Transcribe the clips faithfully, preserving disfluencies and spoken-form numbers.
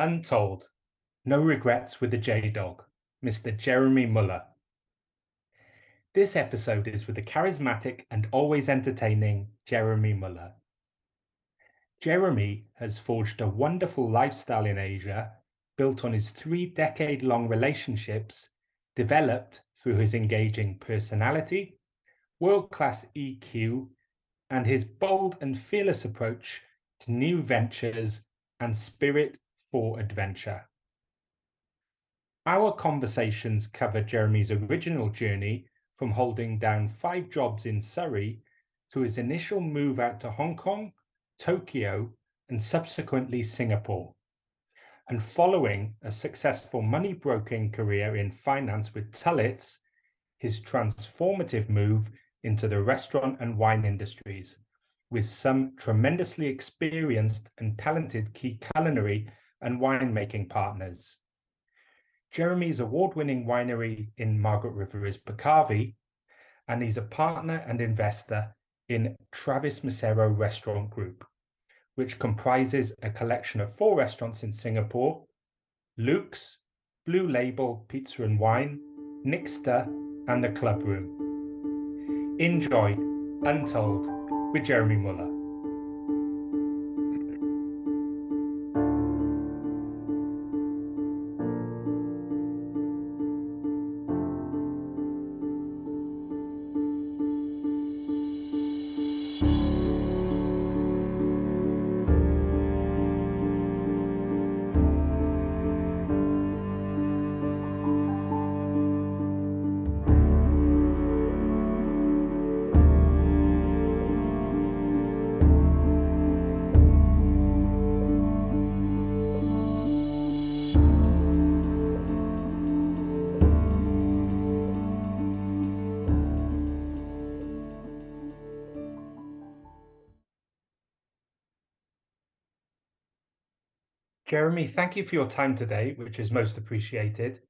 Untold, no regrets with the J-Dog, Mister Jeremy Muller. This episode is with the charismatic and always entertaining Jeremy Muller. Jeremy has forged a wonderful lifestyle in Asia, built on his three-decade-long relationships, developed through his engaging personality, world-class E Q, and his bold and fearless approach to new ventures and spirit for adventure. Our conversations cover Jeremy's original journey from holding down five jobs in Surrey to his initial move out to Hong Kong, Tokyo, and subsequently Singapore. And following a successful money broking career in finance with Tullett's, his transformative move into the restaurant and wine industries, with some tremendously experienced and talented key culinary and winemaking partners. Jeremy's award-winning winery in Margaret River is Pecavvi, and he's a partner and investor in Travis Maestro Restaurant Group, which comprises a collection of four restaurants in Singapore: Luke's, Blue Label Pizza and Wine, Nixta, and The Club Room. Enjoy Untold with Jeremy Muller. Jeremy, thank you for your time today, which is most appreciated.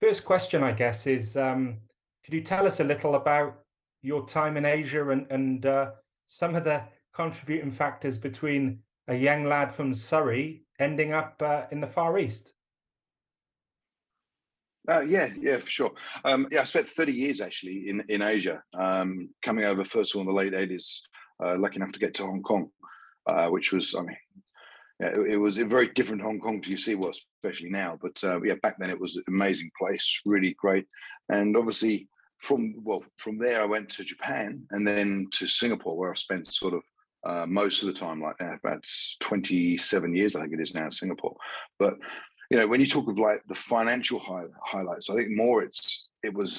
First question, I guess, is um, could you tell us a little about your time in Asia and, and uh, some of the contributing factors between a young lad from Surrey ending up uh, in the Far East? Uh, yeah, yeah, for sure. Um, yeah, I spent thirty years actually in, in Asia, um, coming over first of all in the late eighties, uh, lucky enough to get to Hong Kong, uh, which was, I mean, Yeah, it was a very different Hong Kong to you see, well, especially now. But uh, yeah, back then it was an amazing place, really great. And obviously from, well, from there I went to Japan and then to Singapore, where I spent sort of uh, most of the time, like that, about twenty-seven years, I think it is now, in Singapore. But, you know, when you talk of like the financial high, highlights, I think more it's, it was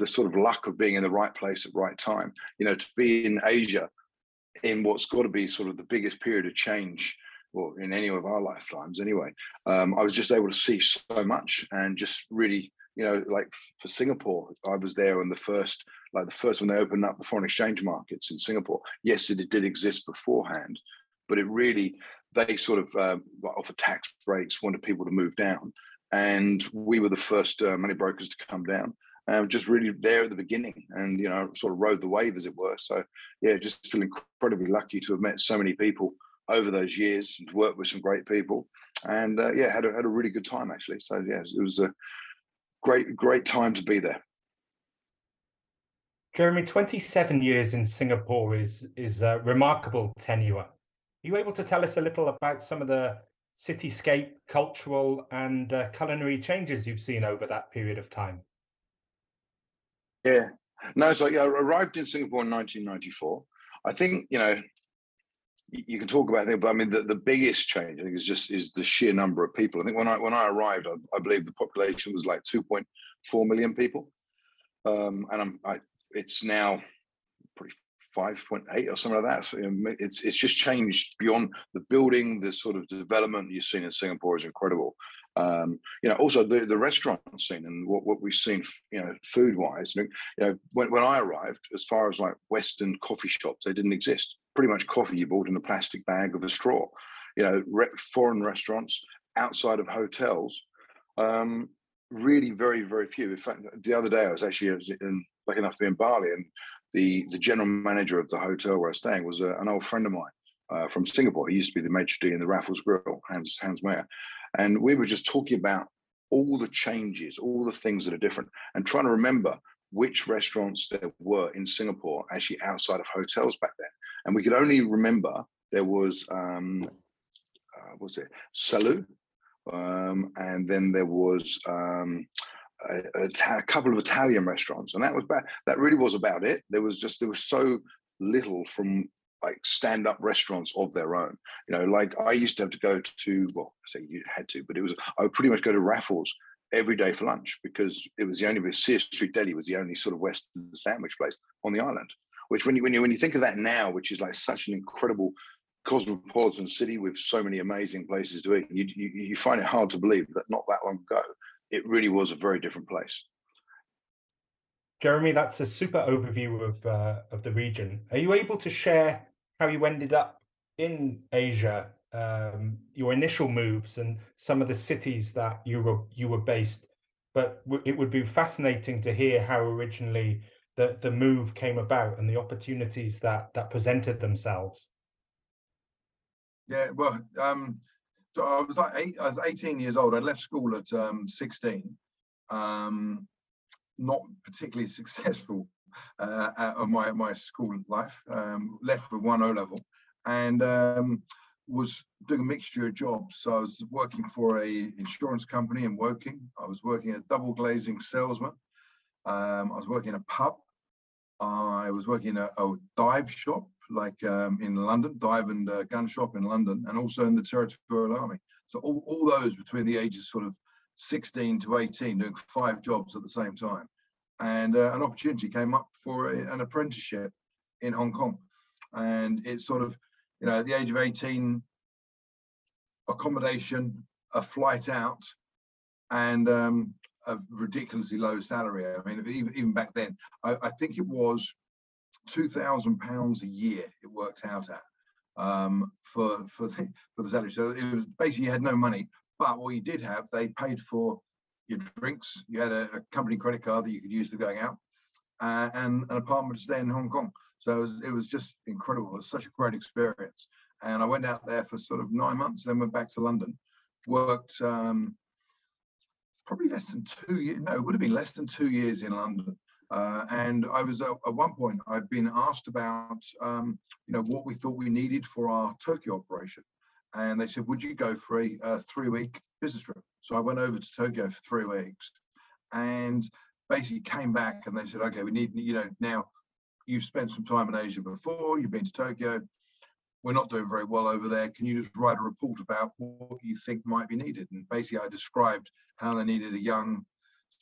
the sort of luck of being in the right place at the right time. You know, to be in Asia in what's got to be sort of the biggest period of change or in any of our lifetimes anyway, um, I was just able to see so much and just really, you know, like for Singapore, I was there on the first, like the first when they opened up the foreign exchange markets in Singapore. Yes, it did exist beforehand, but it really, they sort of um, offered tax breaks, wanted people to move down. And we were the first uh, money brokers to come down. Um, just really there at the beginning and, you know, sort of rode the wave, as it were. So yeah, just feel incredibly lucky to have met so many people over those years and worked with some great people, and uh, yeah, had a, had a really good time actually. So yeah, it was a great, great time to be there. Jeremy, twenty-seven years in Singapore is, is a remarkable tenure. Are you able to tell us a little about some of the cityscape, cultural and uh, culinary changes you've seen over that period of time? Yeah, no, so yeah, I arrived in Singapore in nineteen ninety-four. I think, you know, you can talk about things, but I mean, the, the biggest change, I think, is just is the sheer number of people. I think when I when I arrived, I, I believe the population was like two point four million people, um, and I'm, I, it's now probably five point eight or something like that. So it's it's just changed beyond the building. The sort of development you've seen in Singapore is incredible. Um, you know, also the, the restaurant scene and what, what we've seen, you know, food wise. You know, when, when I arrived, as far as like Western coffee shops, they didn't exist. Pretty much coffee you bought in a plastic bag of a straw. You know, re- foreign restaurants outside of hotels, um, really very, very few. In fact, the other day I was actually I was in, lucky enough to be in Bali, and the, the general manager of the hotel where I was staying was a, an old friend of mine uh, from Singapore. He used to be the maitre d' in the Raffles Grill, Hans, Hans Mayer. And we were just talking about all the changes, all the things that are different, and trying to remember which restaurants there were in Singapore, actually outside of hotels back then. And we could only remember there was, um, uh, what was it, Salou, um, and then there was um, a, a, ta- a couple of Italian restaurants. And that was bad. That really was about it. There was just, there was so little from like stand-up restaurants of their own. You know, like I used to have to go to, well, I say you had to, but it was, I would pretty much go to Raffles every day for lunch because it was the only, Sear Street Deli was the only sort of Western sandwich place on the island, which when you, when you, when you think of that now, which is like such an incredible cosmopolitan city with so many amazing places to eat, you, you, you find it hard to believe that not that long ago, it really was a very different place. Jeremy, that's a super overview of uh, of the region. Are you able to share how you ended up in Asia, um, your initial moves, and some of the cities that you were you were based? But w- it would be fascinating to hear how originally the the move came about and the opportunities that that presented themselves. Yeah, well, um, so I was like eight, I was eighteen years old. I left school at um, sixteen. Um, not particularly successful uh, at my my school life, um, left with one O level, and um, was doing a mixture of jobs. So I was working for a insurance company and working. I was working a double glazing salesman. Um, I was working in a pub. I was working in a, a dive shop, like um, in London, dive and uh, gun shop in London, and also in the Territorial Army. So all, all those between the ages sort of sixteen to eighteen, doing five jobs at the same time, and uh, an opportunity came up for a, an apprenticeship in Hong Kong, and it's sort of, you know, at the age of eighteen, accommodation, a flight out, and um, a ridiculously low salary. I mean, even, even back then, I, I think it was two thousand pounds a year it worked out at um, for for the, for the salary. So it was basically you had no money. But what you did have, they paid for your drinks. You had a, a company credit card that you could use for going out, uh, and an apartment to stay in Hong Kong. So it was, it was just incredible. It was such a great experience. And I went out there for sort of nine months, then went back to London. Worked um, probably less than two years. No, it would have been less than two years in London. Uh, and I was, uh, at one point, I'd been asked about, um, you know, what we thought we needed for our Turkey operation. And they said, would you go for a uh, three-week business trip? So I went over to Tokyo for three weeks and basically came back and they said, okay, we need, you know, now you've spent some time in Asia before, you've been to Tokyo, we're not doing very well over there. Can you just write a report about what you think might be needed? And basically I described how they needed a young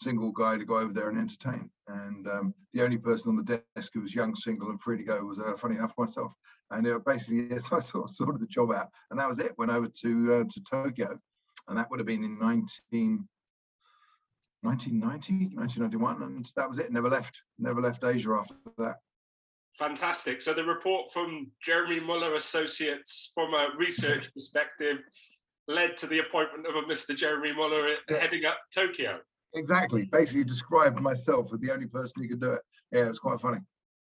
single guy to go over there and entertain. And um, the only person on the desk who was young, single and free to go was, uh, funny enough, myself. And uh, basically, yes, I sort of sorted the job out. And that was it. Went over to uh, to Tokyo. And that would have been in nineteen ninety, nineteen ninety-one. And that was it. Never left. Never left Asia after that. Fantastic. So the report from Jeremy Muller Associates, from a research perspective, led to the appointment of a Mister Jeremy Muller yeah. heading up Tokyo. Exactly. Basically described myself as the only person who could do it. Yeah, it was quite funny.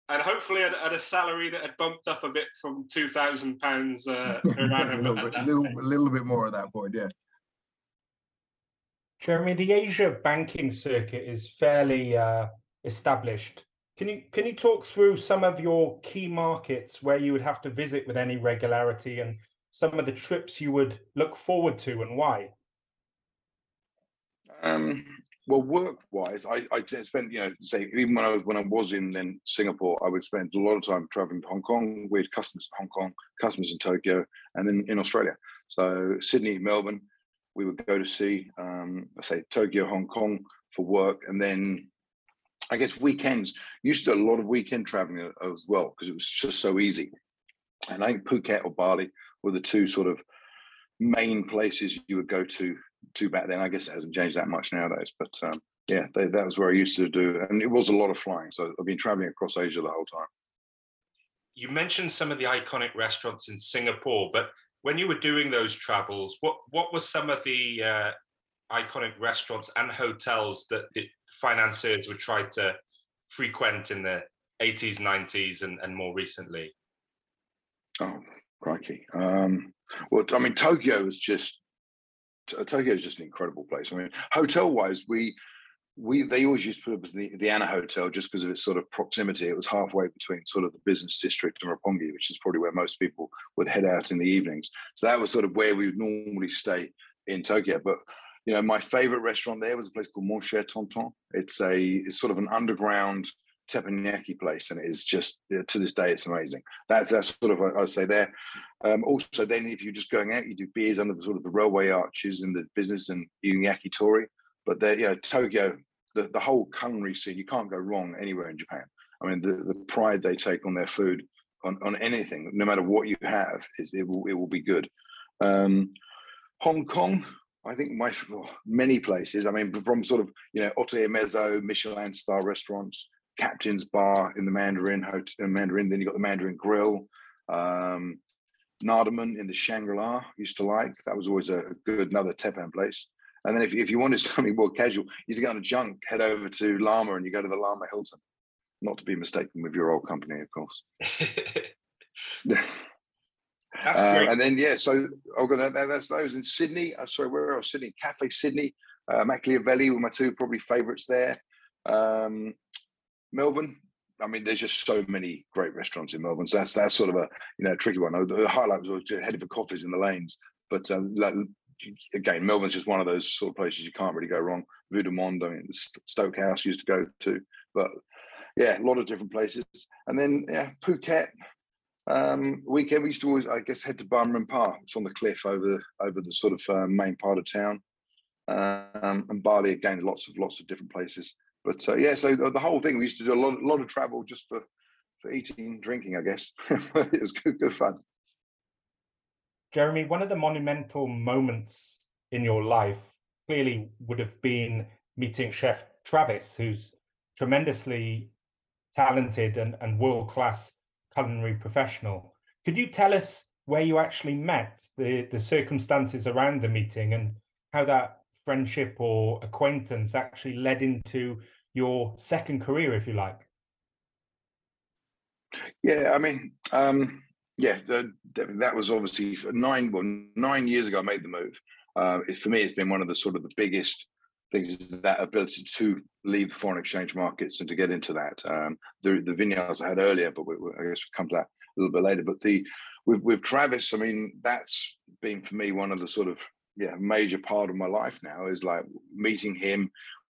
And hopefully at, at a salary that had bumped up a bit from two thousand pounds uh, per annum. a little bit, little, little bit more at that point, yeah. Jeremy, the Asia banking circuit is fairly uh, established. Can you can you talk through some of your key markets where you would have to visit with any regularity and some of the trips you would look forward to and why? Um. Well, work-wise, I, I spent, you know, say even when I was when I was in then Singapore, I would spend a lot of time traveling to Hong Kong. We had customers in Hong Kong, customers in Tokyo, and then in Australia. So Sydney, Melbourne, we would go to see, um, I say Tokyo, Hong Kong for work, and then I guess weekends. Used to a lot of weekend traveling as well because it was just so easy. And I think Phuket or Bali were the two sort of main places you would go to. Too back then, I guess it hasn't changed that much nowadays. But um, yeah, they, that was where I used to do, and it was a lot of flying. So I've been traveling across Asia the whole time. You mentioned some of the iconic restaurants in Singapore, but when you were doing those travels, what what were some of the uh, iconic restaurants and hotels that the financiers would try to frequent in the eighties, nineties, and, and more recently? Oh, Crikey. Um, well, I mean, Tokyo is just Tokyo is just an incredible place. I mean, hotel wise, we we they always used to put up as the, the Anna Hotel just because of its sort of proximity. It was halfway between sort of the business district and Roppongi, which is probably where most people would head out in the evenings. So that was sort of where we would normally stay in Tokyo. But you know, my favorite restaurant there was a place called Mon Cher Tonton. It's a it's sort of an underground teppanyaki place, and it is just, to this day, it's amazing. That's that's sort of I, I say there. Um, also, then if you're just going out, you do beers under the sort of the railway arches in the business and eating yakitori. But there, you know, Tokyo, the, the whole culinary scene, you can't go wrong anywhere in Japan. I mean, the, the pride they take on their food, on, on anything, no matter what you have, it, it will it will be good. Um, Hong Kong. I think my oh, many places. I mean, from sort of, you know, Ote Mezzo, Michelin star restaurants, Captain's Bar in the Mandarin Hotel, Mandarin. Then you got the Mandarin Grill, um, Nardaman in the Shangri-La. Used to like that was always a good another teppan place. And then if if you wanted something more casual, you used to get on a junk, head over to Lama, and you go to the Lama Hilton. Not to be mistaken with your old company, of course. That's great. Uh, and then yeah, so I'll go. That, that's those in Sydney. Uh, sorry, where else? Sydney Cafe Sydney, uh, Machiavelli were my two probably favourites there. Um, Melbourne. I mean, there's just so many great restaurants in Melbourne. So that's that's sort of a you know tricky one. The highlight was always headed for coffees in the lanes, but um, like, again, Melbourne's just one of those sort of places you can't really go wrong. Vue du Monde, I mean, Stoke House used to go to, but yeah, a lot of different places. And then yeah, Phuket. Um, weekend we used to always, I guess, head to Barmera Pa. It's on the cliff over over the sort of uh, main part of town, um, and Bali again, lots of lots of different places. But uh, yeah, so the whole thing we used to do a lot, a lot of travel just for, for eating, drinking. I guess it was good, good fun. Jeremy, one of the monumental moments in your life clearly would have been meeting Chef Travis, who's tremendously talented and and world class culinary professional. Could you tell us where you actually met, the, the circumstances around the meeting, and how that friendship or acquaintance actually led into your second career, if you like? Yeah, I mean, um, yeah, the, that was obviously nine, well, nine years ago I made the move. Uh, it, for me, it's been one of the sort of the biggest things, that ability to leave foreign exchange markets and to get into that. Um, the, the vineyards I had earlier, but we, we, I guess we'll come to that a little bit later. But the with, with Travis, I mean, that's been for me one of the sort of yeah major part of my life now, is like meeting him,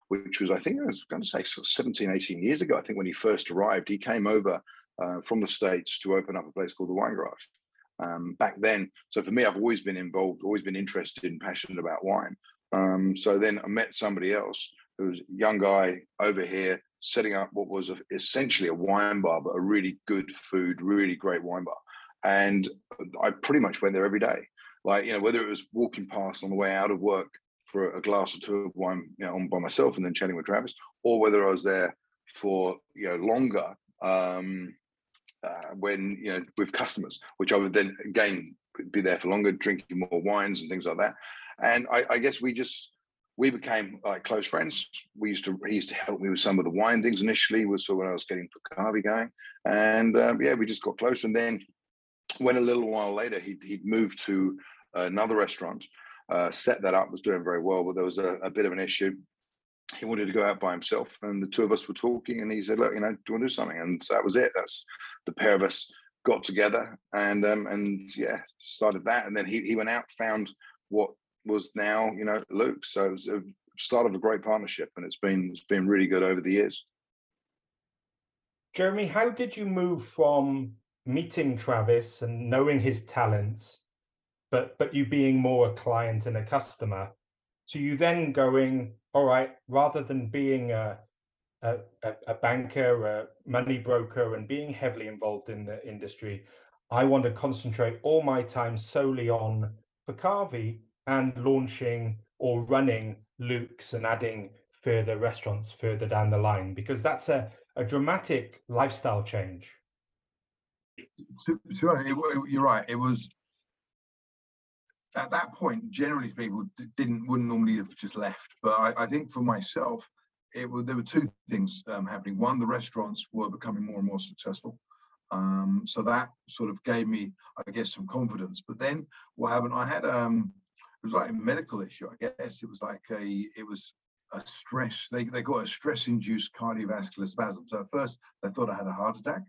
which was, I think I was going to say sort of seventeen, eighteen years ago, I think, when he first arrived. He came over uh, from the States to open up a place called the Wine Garage. Um, back then, so for me, I've always been involved, always been interested and passionate about wine. Um, so then I met somebody else who was a young guy over here setting up what was a, essentially a wine bar, but a really good food, really great wine bar. And I pretty much went there every day. Like, you know, whether it was walking past on the way out of work for a glass or two of wine, you know, on by myself and then chatting with Travis, or whether I was there for, you know, longer um, uh, when, you know, with customers, which I would then again be there for longer, drinking more wines and things like that. And I, I guess we just, we became like close friends. We used to, he used to help me with some of the wine things initially, was sort of when I was getting Pecavvi going. And um, yeah, we just got close. And then when a little while later, he'd, he'd moved to another restaurant, uh, set that up, was doing very well, but there was a, a bit of an issue. He wanted to go out by himself, and the two of us were talking, and he said, look, you know, do you want to do something? And so that was it. That's the pair of us got together and, um, and yeah, started that. And then he, he went out, found what was now, you know, Luke's. So it was a start of a great partnership, and it's been it's been really good over the years. Jeremy, how did you move from meeting Travis and knowing his talents, but but you being more a client and a customer, to you then going, all right, rather than being a a, a banker, a money broker, and being heavily involved in the industry, I want to concentrate all my time solely on Pecavvi and launching or running Luke's and adding further restaurants further down the line? Because that's a, a dramatic lifestyle change. So, so you're right. It was at that point, generally people didn't wouldn't normally have just left. But I, I think for myself, it was, there were two things um, happening. One, the restaurants were becoming more and more successful. Um, so that sort of gave me, I guess, some confidence. But then what happened, I had, um, it was like a medical issue, I guess. It was like a, it was a stress, they, they got a stress-induced cardiovascular spasm. So at first they thought I had a heart attack.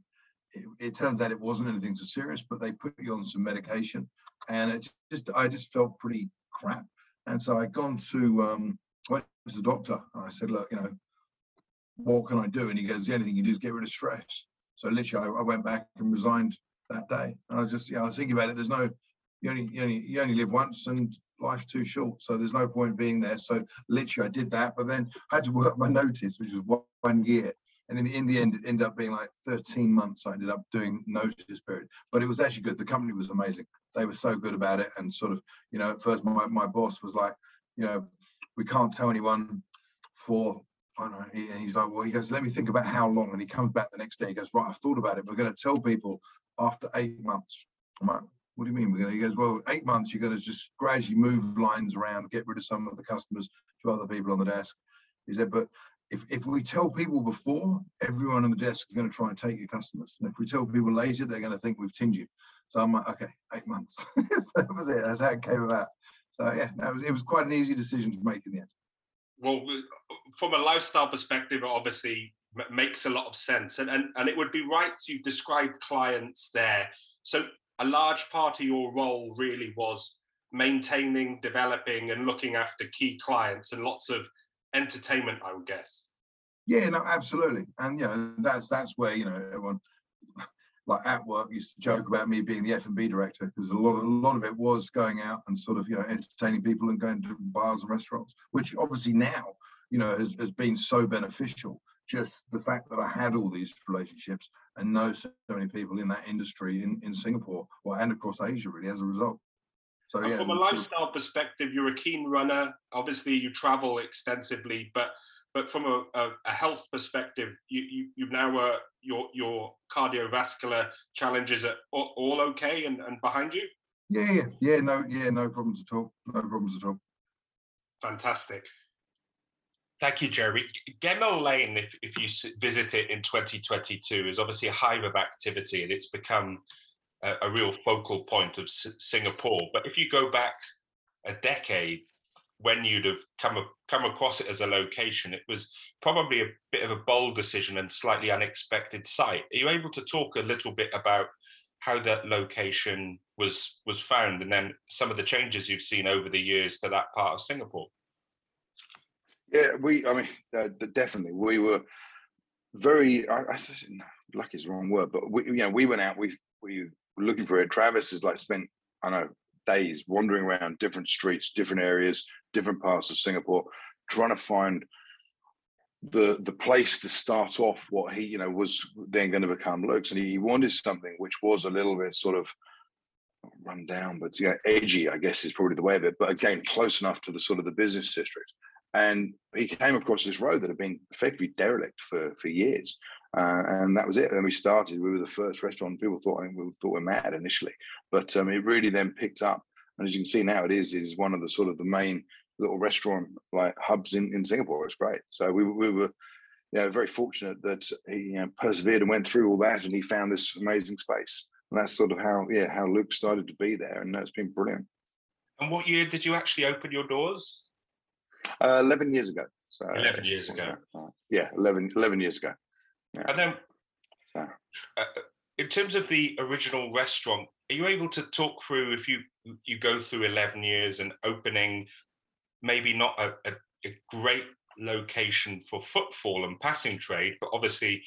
It, it turns out it wasn't anything too serious, but they put me on some medication, and it just, I just felt pretty crap. And so I'd gone to, um, went to the doctor, and I said, look, you know, what can I do? And he goes, the only thing you do is get rid of stress. So literally, I, I went back and resigned that day. And I was just, you know, I was thinking about it. There's no, you only, you only, you only live once, and life's too short. So there's no point being there. So literally, I did that. But then I had to work my notice, which was one, one year. And in the, in the end, it ended up being like thirteen months. I ended up doing notice period. But it was actually good. The company was amazing. They were so good about it. And sort of, you know, at first, my, my boss was like, you know, we can't tell anyone for, I don't know, and he's like, well, he goes, let me think about how long. And he comes back the next day. He goes, right, I've thought about it. We're going to tell people after eight months. I'm like, what do you mean? We're going to? He goes, well, eight months, you're going to just gradually move lines around, get rid of some of the customers to other people on the desk. He said, but if, if we tell people before, everyone on the desk is going to try and take your customers. And if we tell people later, they're going to think we've tinned you. So I'm like, okay, eight months. That was it. That's how it came about. So, yeah, no, it, was, it was quite an easy decision to make in the end. Well, from a lifestyle perspective, it obviously makes a lot of sense. And, and, and it would be right to describe clients there. So a large part of your role really was maintaining, developing, and looking after key clients and lots of entertainment, I would guess. Yeah, no, absolutely. And, you know, that's that's where, you know, everyone, like at work, used to joke about me being the F and B director, because a lot, a lot of it was going out and sort of, you know, entertaining people and going to bars and restaurants, which obviously now, you know, has, has been so beneficial. Just the fact that I had all these relationships and know so many people in that industry in, in Singapore, well, and across Asia, really, as a result. So, and yeah, from a lifestyle perspective, you're a keen runner. Obviously, you travel extensively, but but from a, a, a health perspective, you, you, you've now uh, your your cardiovascular challenges are all, all okay and, and behind you? Yeah, yeah, yeah, no, yeah, no problems at all. No problems at all. Fantastic. Thank you, Jeremy. Gemmell Lane, if, if you visit it in twenty twenty-two, is obviously a hive of activity, and it's become a, a real focal point of S- Singapore. But if you go back a decade, when you'd have come, a, come across it as a location, it was probably a bit of a bold decision and slightly unexpected site. Are you able to talk a little bit about how that location was, was found, and then some of the changes you've seen over the years to that part of Singapore? Yeah, we, I mean, uh, definitely. We were very, I, I lucky is the wrong word, but we, you know, we went out, we, we were looking for it. Travis has like spent, I don't know, days wandering around different streets, different areas, different parts of Singapore, trying to find the the place to start off what he, you know, was then going to become Luke's. And he wanted something which was a little bit sort of run down, but yeah, edgy, I guess is probably the way of it. But again, close enough to the sort of the business district. And he came across this road that had been effectively derelict for, for years. Uh, and that was it. And we started, we were the first restaurant. People thought, I mean, we thought we're mad initially, but um, it really then picked up. And as you can see now, it is, it is one of the sort of the main little restaurant like hubs in, in Singapore. It's great. So we, we were you know, very fortunate that he you know, persevered and went through all that, and he found this amazing space. And that's sort of how, yeah, how Luke started to be there. And that's been brilliant. And what year did you actually open your doors? Uh, eleven years ago. So eleven years ago. Uh, yeah, eleven, eleven years ago. Yeah. And then, so. uh, in terms of the original restaurant, are you able to talk through, if you you go through eleven years and opening, maybe not a, a, a great location for footfall and passing trade, but obviously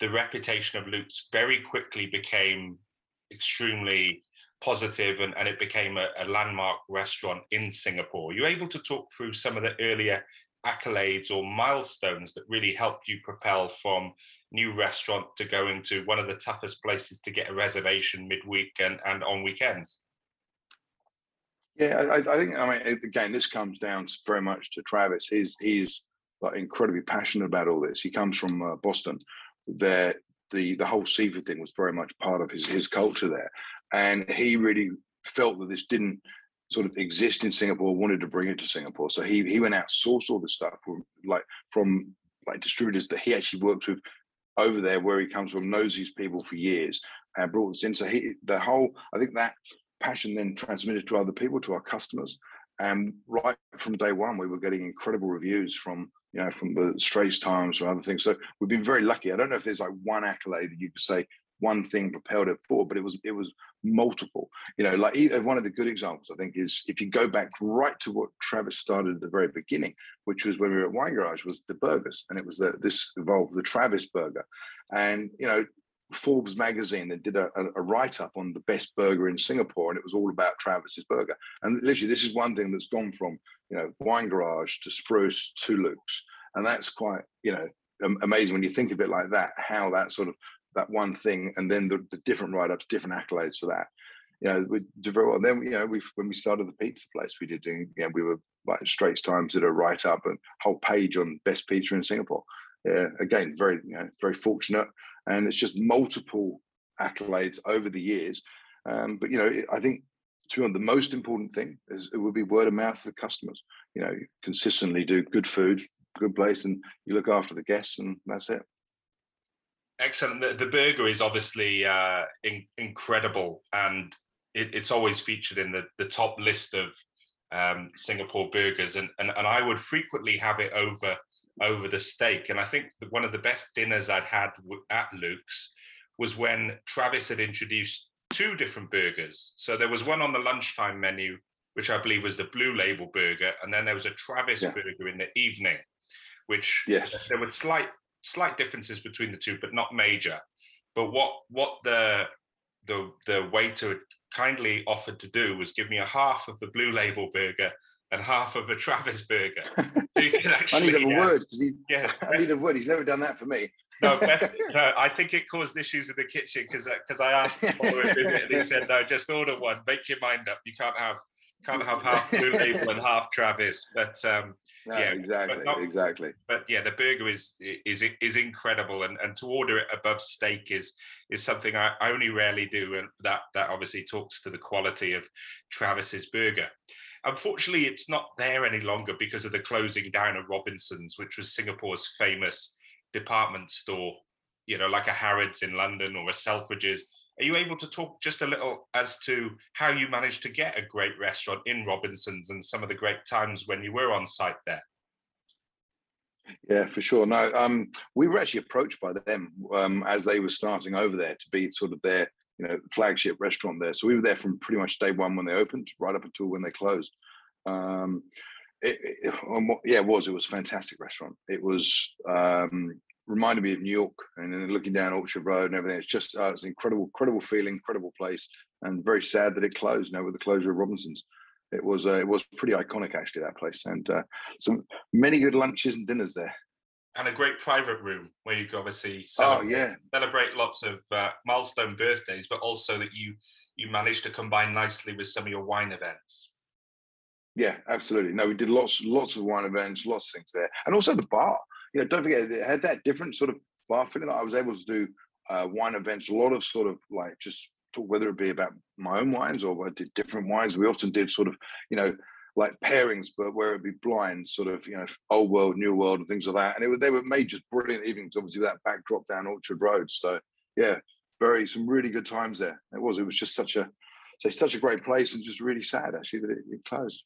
the reputation of Luke's very quickly became extremely positive, and, and it became a, a landmark restaurant in Singapore. Are you able to talk through some of the earlier accolades or milestones that really helped you propel from new restaurant to going to one of the toughest places to get a reservation midweek and, and on weekends? Yeah, I, I think, I mean, again, this comes down very much to Travis. He's, he's like incredibly passionate about all this. He comes from uh, Boston. There, the, the whole seafood thing was very much part of his, his culture there. And he really felt that this didn't sort of exist in Singapore, wanted to bring it to Singapore. So he he went out, sourced all the stuff from like from like distributors that he actually worked with over there where he comes from, knows these people for years, and brought this in. So he, the whole, I think that passion then transmitted to other people, to our customers. And right from day one, we were getting incredible reviews from, you know, from the Straits Times or other things. So we've been very lucky. I don't know if there's like one accolade that you could say one thing propelled it forward, but it was, it was multiple. You know, like one of the good examples, I think, is if you go back right to what Travis started at the very beginning, which was when we were at Wine Garage, was the burgers. And it was the, this evolved the Travis burger. And, you know, Forbes magazine that did a, a write-up on the best burger in Singapore, and it was all about Travis's burger. And literally, this is one thing that's gone from, you know, Wine Garage to Spruce to Luke's. And that's quite, you know, amazing when you think of it like that, how that sort of, that one thing, and then the, the different write-ups, different accolades for that. You know, we did very well. And then, you know, we when we started the pizza place, we did, you know, we were like Straits Times did a write-up and whole page on best pizza in Singapore. Yeah, again, very, you know, very fortunate. And it's just multiple accolades over the years. Um, but, you know, I think, to be honest, the most important thing is it would be word of mouth for the customers. You know, you consistently do good food, good place, and you look after the guests, and that's it. Excellent. The, the burger is obviously uh, in, incredible, and it, it's always featured in the, the top list of um, Singapore burgers. And, and, and I would frequently have it over over the steak. And I think one of the best dinners I'd had at Luke's was when Travis had introduced two different burgers. So there was one on the lunchtime menu, which I believe was the Blue Label burger. And then there was a Travis yeah. burger in the evening, which yes. there were slight slight differences between the two, but not major. But what what the the the waiter kindly offered to do was give me a half of the Blue Label burger and half of a Travis burger. So you can actually, I need a uh, word, because he's yeah, I need a word. He's never done that for me. no, best, no, I think it caused issues in the kitchen, because because uh, I asked him for it, and he said, "No, just order one. Make your mind up. You can't have can't have half Blue Label and half Travis." But um, no, yeah, exactly, but not, exactly. But yeah, the burger is is is incredible, and and to order it above steak is is something I, I only rarely do, and that that obviously talks to the quality of Travis's burger. Unfortunately, it's not there any longer because of the closing down of Robinson's, which was Singapore's famous department store, you know, like a Harrods in London or a Selfridges. Are you able to talk just a little as to how you managed to get a great restaurant in Robinson's and some of the great times when you were on site there? Yeah, for sure. No, um, we were actually approached by them um, as they were starting over there to be sort of their, you know, flagship restaurant there. So we were there from pretty much day one when they opened, right up until when they closed. Um, it, it, yeah, it was. It was a fantastic restaurant. It was um, reminded me of New York, and then looking down Orchard Road and everything. It's just uh, it's an incredible, incredible feeling, incredible place, and very sad that it closed. Now with the closure of Robinson's, it was uh, it was pretty iconic actually, that place, and uh, some many good lunches and dinners there. And a great private room where you can obviously celebrate, oh, yeah. celebrate lots of uh, milestone birthdays, but also that you you managed to combine nicely with some of your wine events. Yeah, absolutely. No, we did lots lots of wine events, lots of things there, and also the bar. You know, don't forget, it had that different sort of bar feeling. I was able to do uh, wine events, a lot of sort of like just talk, whether it be about my own wines or I did different wines. We often did sort of, you know, like pairings, but where it'd be blind, sort of, you know, old world, new world, and things like that. And it was, they were made just brilliant evenings, obviously, with that backdrop down Orchard Road. So yeah, very some really good times there. It was, it was just such a, say, such a great place, and just really sad actually that it, it closed.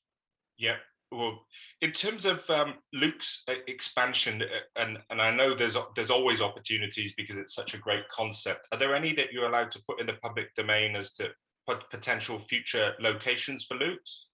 Yeah, well, in terms of um, Luke's expansion, and and I know there's there's always opportunities because it's such a great concept. Are there any that you're allowed to put in the public domain as to potential future locations for Luke's?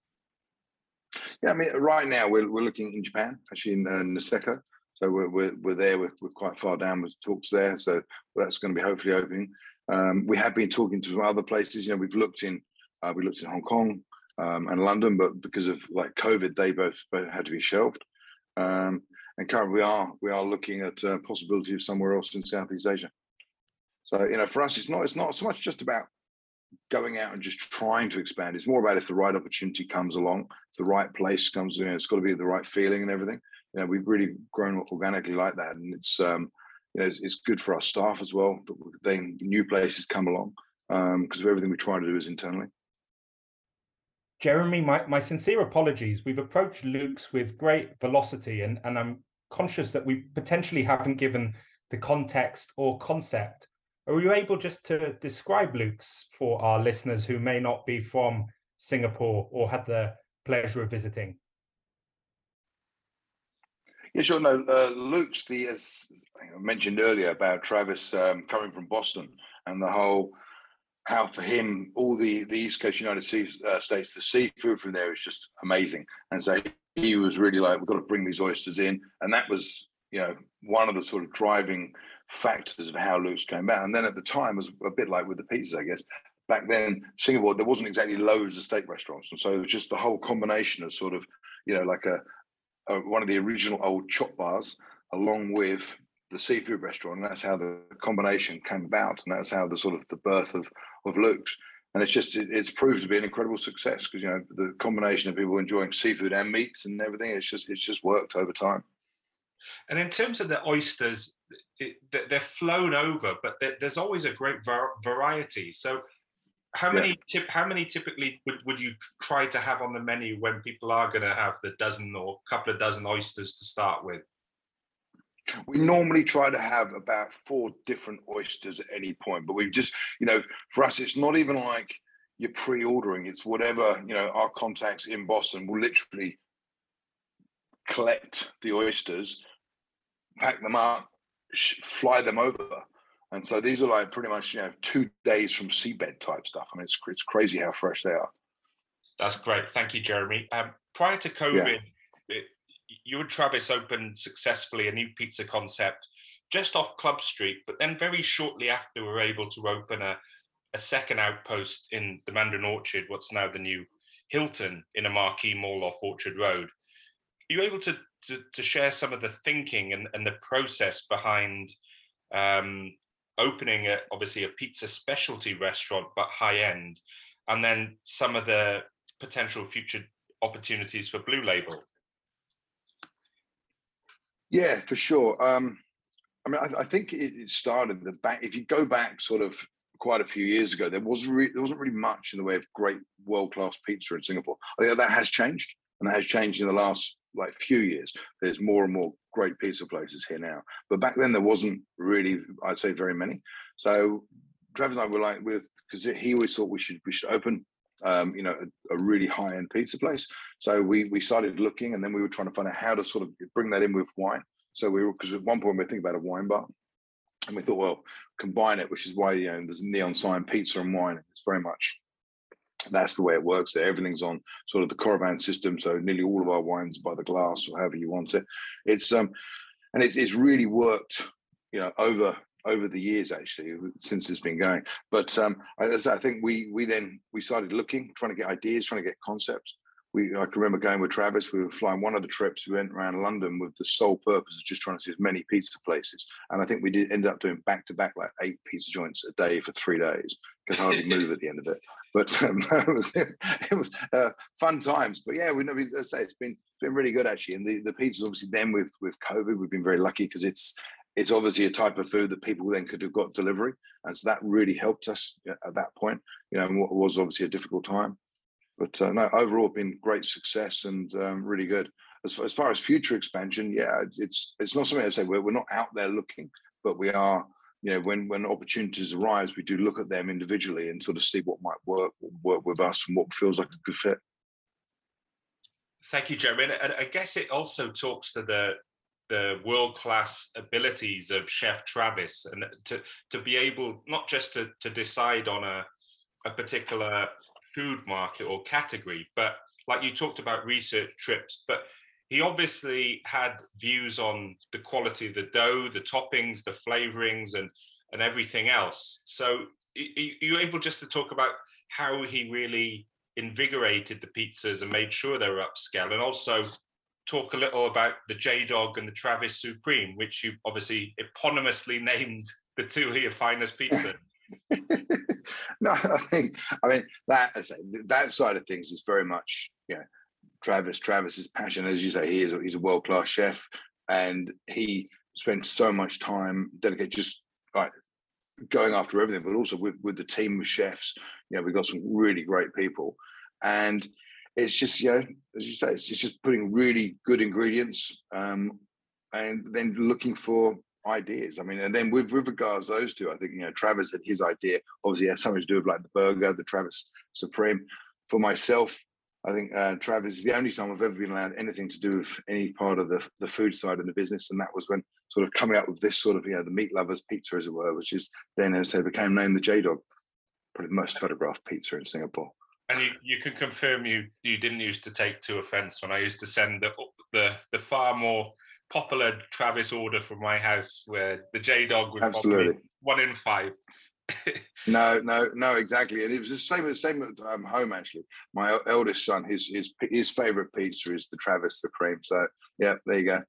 Yeah, I mean, right now we're we're looking in Japan, actually in uh, Niseko. So we're we're we're there. We're, we're quite far down with talks there. So that's going to be hopefully opening. Um, we have been talking to other places. You know, we've looked in uh, we looked in Hong Kong um, and London, but because of like COVID, they both, both had to be shelved. Um, and currently, we are we are looking at uh, possibility of somewhere else in Southeast Asia. So you know, for us, it's not it's not so much just about going out and just trying to expand. It's more about if the right opportunity comes along, the right place comes, you know, it's got to be the right feeling and everything. You know, we've really grown organically like that, and it's um you know it's, it's good for our staff as well, but then new places come along um because everything we try to do is internally. Jeremy, my, my sincere apologies. We've approached Luke's with great velocity, and and I'm conscious that we potentially haven't given the context or concept. Are you able just to describe Luke's for our listeners who may not be from Singapore or had the pleasure of visiting? Yeah, sure. No, uh, Luke's, the, as I mentioned earlier about Travis um, coming from Boston and the whole, how for him, all the, the East Coast United States, the seafood from there is just amazing. And so he was really like, we've got to bring these oysters in. And that was, you know, one of the sort of driving factors of how Luke's came out. And then at the time, it was a bit like with the pizzas, I guess. Back then, Singapore, there wasn't exactly loads of steak restaurants. And so it was just the whole combination of sort of, you know, like a, a one of the original old chop bars along with the seafood restaurant. And that's how the combination came about. And that's how the sort of the birth of, of Luke's. And it's just, it, it's proved to be an incredible success because, you know, the combination of people enjoying seafood and meats and everything, it's just, it's just worked over time. And in terms of the oysters, it, they're flown over, but there's always a great variety. So how many yeah. tip, how many typically would, would you try to have on the menu when people are going to have the dozen or couple of dozen oysters to start with? We normally try to have about four different oysters at any point, but we've just, you know, for us, it's not even like you're pre-ordering. It's whatever, you know, our contacts in Boston will literally collect the oysters, pack them up, fly them over. And so these are like pretty much, you know, two days from seabed type stuff. I mean, it's it's crazy how fresh they are. That's great. Thank you, Jeremy. Um, prior to COVID, yeah. it, you and Travis opened successfully a new pizza concept just off Club Street, but then very shortly after we were able to open a, a second outpost in the Mandarin Orchard, what's now the new Hilton, in a marquee mall off Orchard Road. Are you able to, to, to share some of the thinking and, and the process behind um, opening, a, obviously, a pizza specialty restaurant, but high-end, and then some of the potential future opportunities for Blue Label? Yeah, for sure. Um, I mean, I, I think it, it started, the back, if you go back sort of quite a few years ago, there, was re, there wasn't really much in the way of great world-class pizza in Singapore. I think that has changed, and that has changed in the last like few years. There's more and more great pizza places here now, but back then there wasn't really, I'd say, very many. So Travis and I were like, with because he always thought we should we should open um you know a, a really high-end pizza place. So we we started looking, and then we were trying to find out how to sort of bring that in with wine. So we were, because at one point we were thinking about a wine bar, and we thought, well, combine it, which is why, you know, there's a neon sign, pizza and wine. It's very much, that's the way it works there. Everything's on sort of the Coravin system, so nearly all of our wine's by the glass, or however you want it. It's um, and it's it's really worked, you know, over over the years actually, since it's been going. But um, I, I think we we then we started looking, trying to get ideas, trying to get concepts. We I can remember going with Travis. We were flying one of the trips. We went around London with the sole purpose of just trying to see as many pizza places. And I think we did end up doing back to back like eight pizza joints a day for three days. Could hardly move at the end of it, but um, it was, it was uh, fun times. But yeah, we know, let's say it's been been really good actually. And the the pizzas, obviously, then with with COVID, we've been very lucky because it's it's obviously a type of food that people then could have got delivery, and so that really helped us at that point. You know, and what was obviously a difficult time, but uh, no, overall been great success and um, really good. As far, as far as future expansion, yeah, it's it's not something I say we're we're not out there looking, but we are. You know, when when opportunities arise, we do look at them individually and sort of see what might work work with us and what feels like a good fit. Thank you, Jeremy. And I guess it also talks to the the world-class abilities of Chef Travis, and to to be able not just to to decide on a a particular food market or category, but like you talked about research trips, but he obviously had views on the quality of the dough, the toppings, the flavorings, and and everything else. So you're able just to talk about how he really invigorated the pizzas and made sure they were upscale, and also talk a little about the J-Dog and the Travis Supreme, which you obviously eponymously named the two here finest pizzas. No, I think, I mean, that, that side of things is very much, you know, Travis, Travis's passion, as you say, he is a, he's a world-class chef, and he spends so much time dedicated, just like going after everything, but also with, with the team of chefs. You know, we've got some really great people, and it's just, you know, as you say, it's, it's just putting really good ingredients, um, and then looking for ideas. I mean, and then with, with regards to those two, I think, you know, Travis and his idea obviously has something to do with like the burger, the Travis Supreme. For myself, I think uh, Travis is the only time I've ever been allowed anything to do with any part of the, the food side of the business. And that was when sort of coming up with this sort of, you know, the meat lovers pizza, as it were, which is then, as they became known, the J-Dog, probably the most photographed pizza in Singapore. And you, you can confirm you you didn't used to take two offence when I used to send the the, the far more popular Travis order from my house, where the J-Dog was absolutely one in five. no, no, no, exactly. And it was the same the same at um, home, actually. My eldest son, his his his favourite pizza is the Travis Supreme. So, yeah, there you go.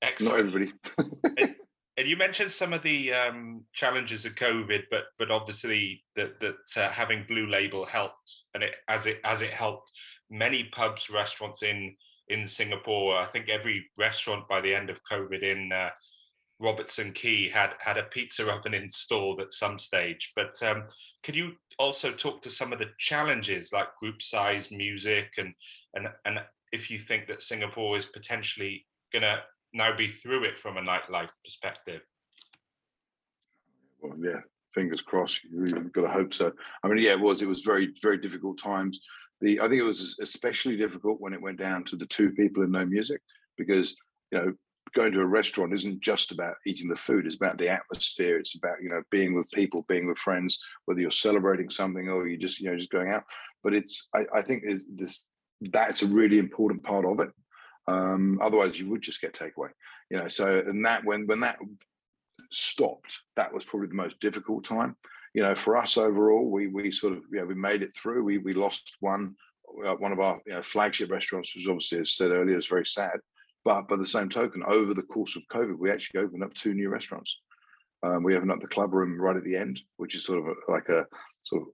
Excellent. Not everybody. and, and you mentioned some of the um, challenges of COVID, but but obviously that that uh, having Blue Label helped, and it as it as it helped many pubs, restaurants in in Singapore. I think every restaurant by the end of COVID in uh, Robertson Quay had had a pizza oven installed at some stage. But um, could you also talk to some of the challenges, like group size, music, and and and if you think that Singapore is potentially going to now be through it from a nightlife perspective? Well, yeah, fingers crossed. You've got to hope so. I mean, yeah, it was it was very very difficult times. The I think it was especially difficult when it went down to the two people and no music, because, you know, going to a restaurant isn't just about eating the food, it's about the atmosphere. It's about, you know, being with people, being with friends, whether you're celebrating something or you just, you know, just going out. But it's, I, I think it's this, that's a really important part of it. Um, otherwise you would just get takeaway, you know, so, and that, when, when that stopped, that was probably the most difficult time. You know, for us overall, we we sort of, you know, we made it through. We we lost one uh, one of our, you know, flagship restaurants, which obviously, as said earlier, is very sad. But by the same token, over the course of COVID, we actually opened up two new restaurants. Um, we opened up the Club Room right at the end, which is sort of a, like a sort of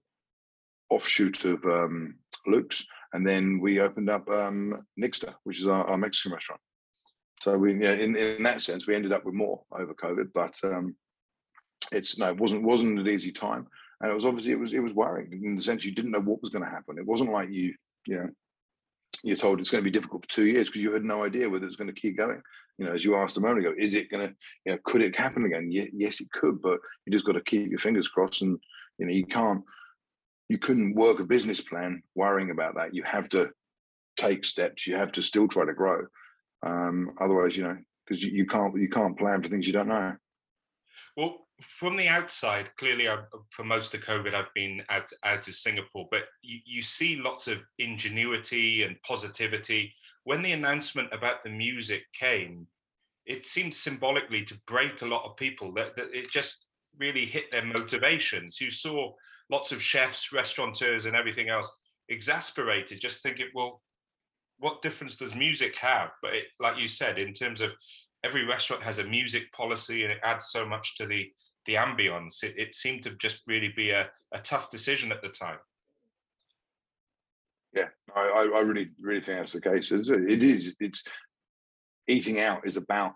offshoot of um, Luke's, and then we opened up um, Nixta, which is our, our Mexican restaurant. So we, you know, in in that sense, we ended up with more over COVID, but. Um, It's no, it wasn't wasn't an easy time, and it was obviously it was it was worrying in the sense you didn't know what was going to happen. It wasn't like you you know you're told it's going to be difficult for two years because you had no idea whether it's going to keep going. You know, as you asked a moment ago, is it going to you know could it happen again? Yes, it could, but you just got to keep your fingers crossed, and you know you can't you couldn't work a business plan worrying about that. You have to take steps. You have to still try to grow, um, otherwise you know because you, you can't you can't plan for things you don't know. Well. From the outside, clearly, I've, for most of COVID, I've been out, out of Singapore, but you, you see lots of ingenuity and positivity. When the announcement about the music came, it seemed symbolically to break a lot of people, that, that it just really hit their motivations. You saw lots of chefs, restaurateurs, and everything else exasperated, just thinking, well, what difference does music have? But it, like you said, in terms of every restaurant has a music policy, and it adds so much to the the ambience. It, it seemed to just really be a, a tough decision at the time. Yeah, I, I really, really think that's the case. It is, it's eating out is about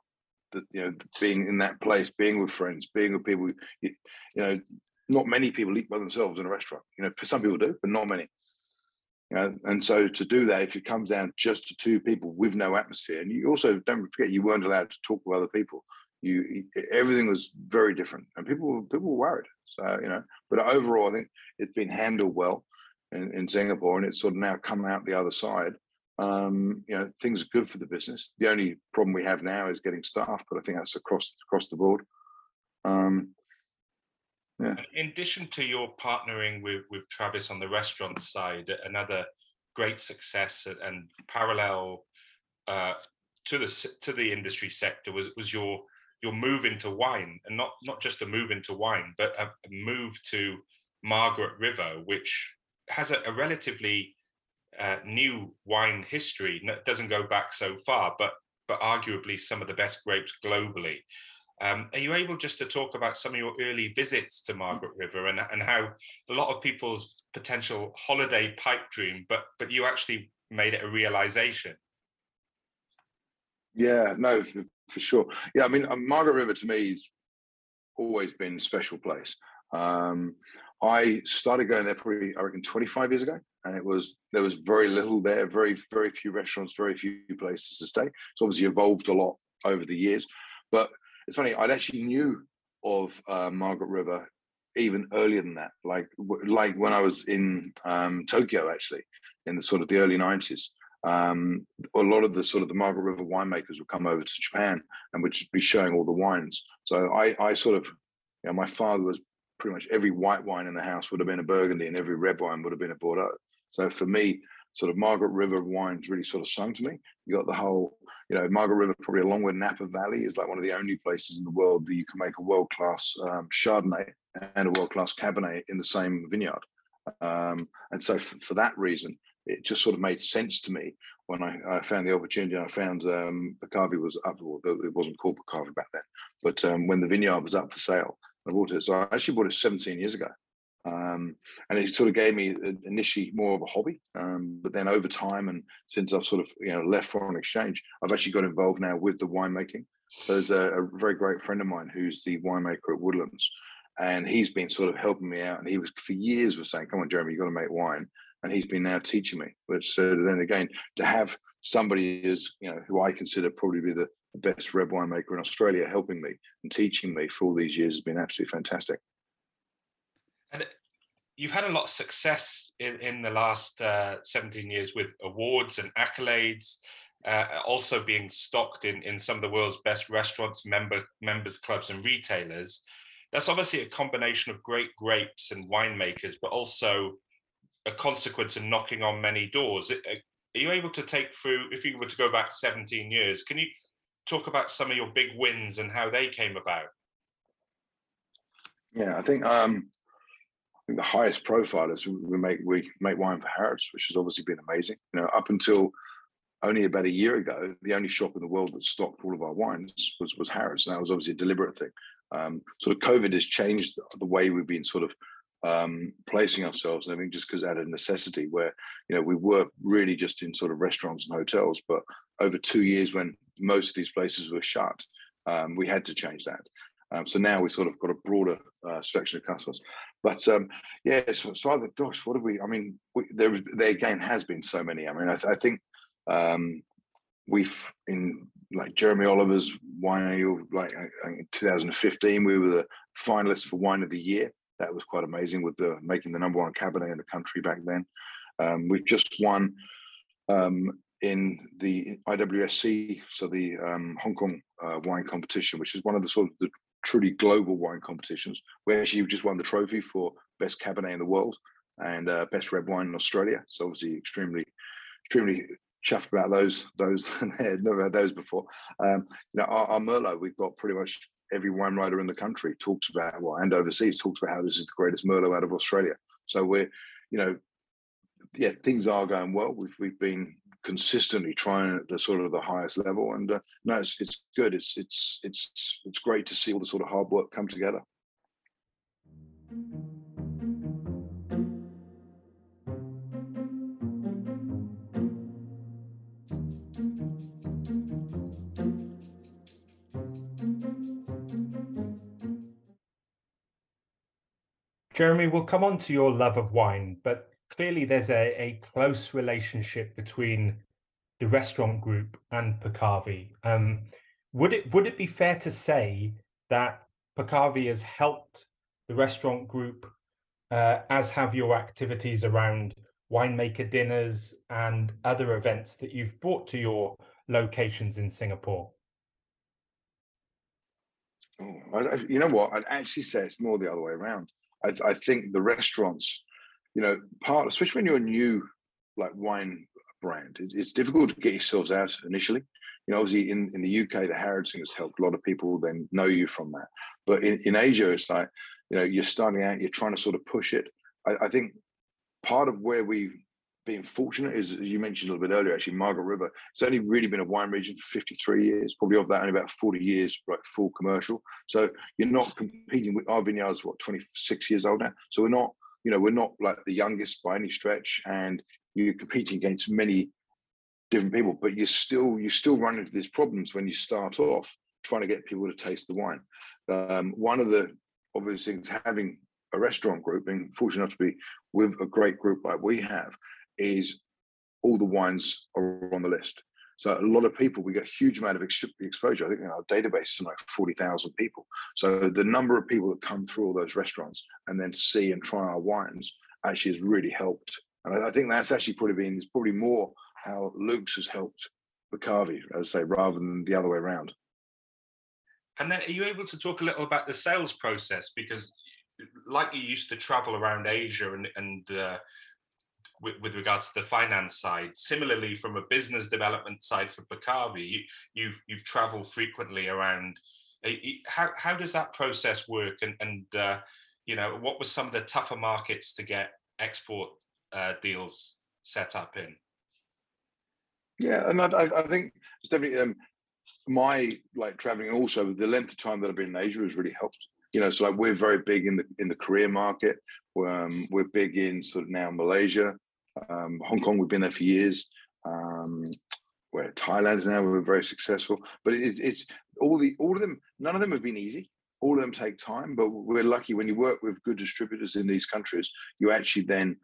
the, you know, being in that place, being with friends, being with people. You, you know, not many people eat by themselves in a restaurant. You know, some people do, but not many. You know, and so to do that, if it comes down just to two people with no atmosphere, and you also don't forget you weren't allowed to talk with other people. You everything was very different, and people people were worried. So you know, but overall, I think it's been handled well in, in Singapore, and it's sort of now come out the other side. Um, you know, things are good for the business. The only problem we have now is getting staff, but I think that's across across the board. Um, Yeah. In addition to your partnering with, with Travis on the restaurant side, another great success and, and parallel uh, to the to the industry sector was was your your move into wine, and not not just a move into wine, but a move to Margaret River, which has a, a relatively uh, new wine history. It doesn't go back so far, but but arguably some of the best grapes globally. Um, are you able just to talk about some of your early visits to Margaret River and, and how a lot of people's potential holiday pipe dream, but but you actually made it a realization? Yeah, no, for sure. Yeah, I mean, Margaret River to me has always been a special place. Um, I started going there probably, I reckon, twenty-five years ago, and it was there was very little there, very, very few restaurants, very few places to stay. It's obviously evolved a lot over the years, but it's funny, I'd actually knew of uh, Margaret River even earlier than that, like like when I was in um, Tokyo, actually, in the sort of the early nineties. Um, a lot of the sort of the Margaret River winemakers would come over to Japan and would be showing all the wines. So I, I sort of, you know, my father was pretty much every white wine in the house would have been a Burgundy and every red wine would have been a Bordeaux. So for me, sort of Margaret River wines really sort of sung to me. You got the whole, you know, Margaret River, probably along with Napa Valley, is like one of the only places in the world that you can make a world-class um, Chardonnay and a world-class Cabernet in the same vineyard. Um, and so f- for that reason, it just sort of made sense to me when I, I found the opportunity. I found um, Pecavvi was up, although it wasn't called Pecavvi back then, but um, when the vineyard was up for sale, I bought it. So I actually bought it seventeen years ago. Um, and it sort of gave me initially more of a hobby, um, but then over time, and since I've sort of, you know, left foreign exchange, I've actually got involved now with the winemaking. So there's a, a very great friend of mine who's the winemaker at Woodlands, and he's been sort of helping me out. And he was for years was saying, "Come on, Jeremy, you've got to make wine." And he's been now teaching me. But so then again, to have somebody is, you know, who I consider probably be the best red winemaker in Australia helping me and teaching me for all these years has been absolutely fantastic. And you've had a lot of success in, in the last uh, seventeen years with awards and accolades, uh, also being stocked in, in some of the world's best restaurants, member members clubs and retailers. That's obviously a combination of great grapes and winemakers, but also a consequence of knocking on many doors. Are you able to take through, if you were to go back seventeen years, can you talk about some of your big wins and how they came about? Yeah, I think... Um... I think the highest profile is we make we make wine for Harrods, which has obviously been amazing. You know, up until only about a year ago, the only shop in the world that stocked all of our wines was was Harrods, and that was obviously a deliberate thing. Um, sort of COVID has changed the way we've been sort of um, placing ourselves, and I think just because out of necessity, where, you know, we were really just in sort of restaurants and hotels, but over two years when most of these places were shut, um, we had to change that. Um, so now we've sort of got a broader uh, selection of customers. But um, yeah, so, so either, gosh, what have we, I mean, we, there, there again has been so many. I mean, I, th- I think um, we've, in like Jeremy Oliver's winery, like in two thousand fifteen, we were the finalists for Wine of the Year. That was quite amazing with the making the number one Cabernet in the country back then. Um, we've just won um, in the I W S C, so the um, Hong Kong uh, wine competition, which is one of the sort of the truly global wine competitions. We actually just won the trophy for best Cabernet in the world and uh, best red wine in Australia. So obviously extremely, extremely chuffed about those. Those never had those before. Um, you know, our, our Merlot, we've got pretty much every wine writer in the country talks about, well, and overseas talks about how this is the greatest Merlot out of Australia. So we're, you know, yeah, things are going well. We've we've been consistently trying at the sort of the highest level, and uh, no, it's it's good. It's it's it's it's great to see all the sort of hard work come together. Jeremy, we'll come on to your love of wine, but clearly, there's a, a close relationship between the restaurant group and Pecavvi. Um, would it would it be fair to say that Pecavvi has helped the restaurant group, uh, as have your activities around winemaker dinners and other events that you've brought to your locations in Singapore? Oh, I, you know what? I'd actually say it's more the other way around. I, I think the restaurants, you know, part, especially when you're a new like wine brand, it, it's difficult to get yourselves out initially. You know, obviously in, in the U K, the Harrods thing has helped a lot of people then know you from that. But in, in Asia, it's like, you know, you're starting out, you're trying to sort of push it. I, I think part of where we've been fortunate is, as you mentioned a little bit earlier, actually, Margaret River, it's only really been a wine region for fifty-three years, probably of that only about forty years, like full commercial. So you're not competing with our vineyards, what, twenty-six years old now? So we're not, you know, we're not like the youngest by any stretch, and you're competing against many different people, but you're still, you still run into these problems when you start off trying to get people to taste the wine. Um, one of the obvious things, having a restaurant group, being fortunate enough to be with a great group like we have, is all the wines are on the list. So a lot of people, we get a huge amount of ex exposure. I think in our database is like forty thousand people. So the number of people that come through all those restaurants and then see and try our wines actually has really helped. And I think that's actually probably been, it's probably more how Luke's has helped Pecavvi, as I say, rather than the other way around. And then are you able to talk a little about the sales process? Because like you used to travel around Asia and, and uh, with, with regards to the finance side, similarly from a business development side for Pecavvi, you, you've, you've traveled frequently around. How, how does that process work? And, and uh, you know, what were some of the tougher markets to get export uh, deals set up in? Yeah, and I, I think it's definitely um, my like traveling, and also the length of time that I've been in Asia has really helped. You know, so like we're very big in the in the Korea market. Um, we're big in sort of now Malaysia, um, Hong Kong. We've been there for years. Um, where Thailand is now, we're very successful. But it's it's all the all of them. None of them have been easy. All of them take time. But we're lucky when you work with good distributors in these countries, you actually then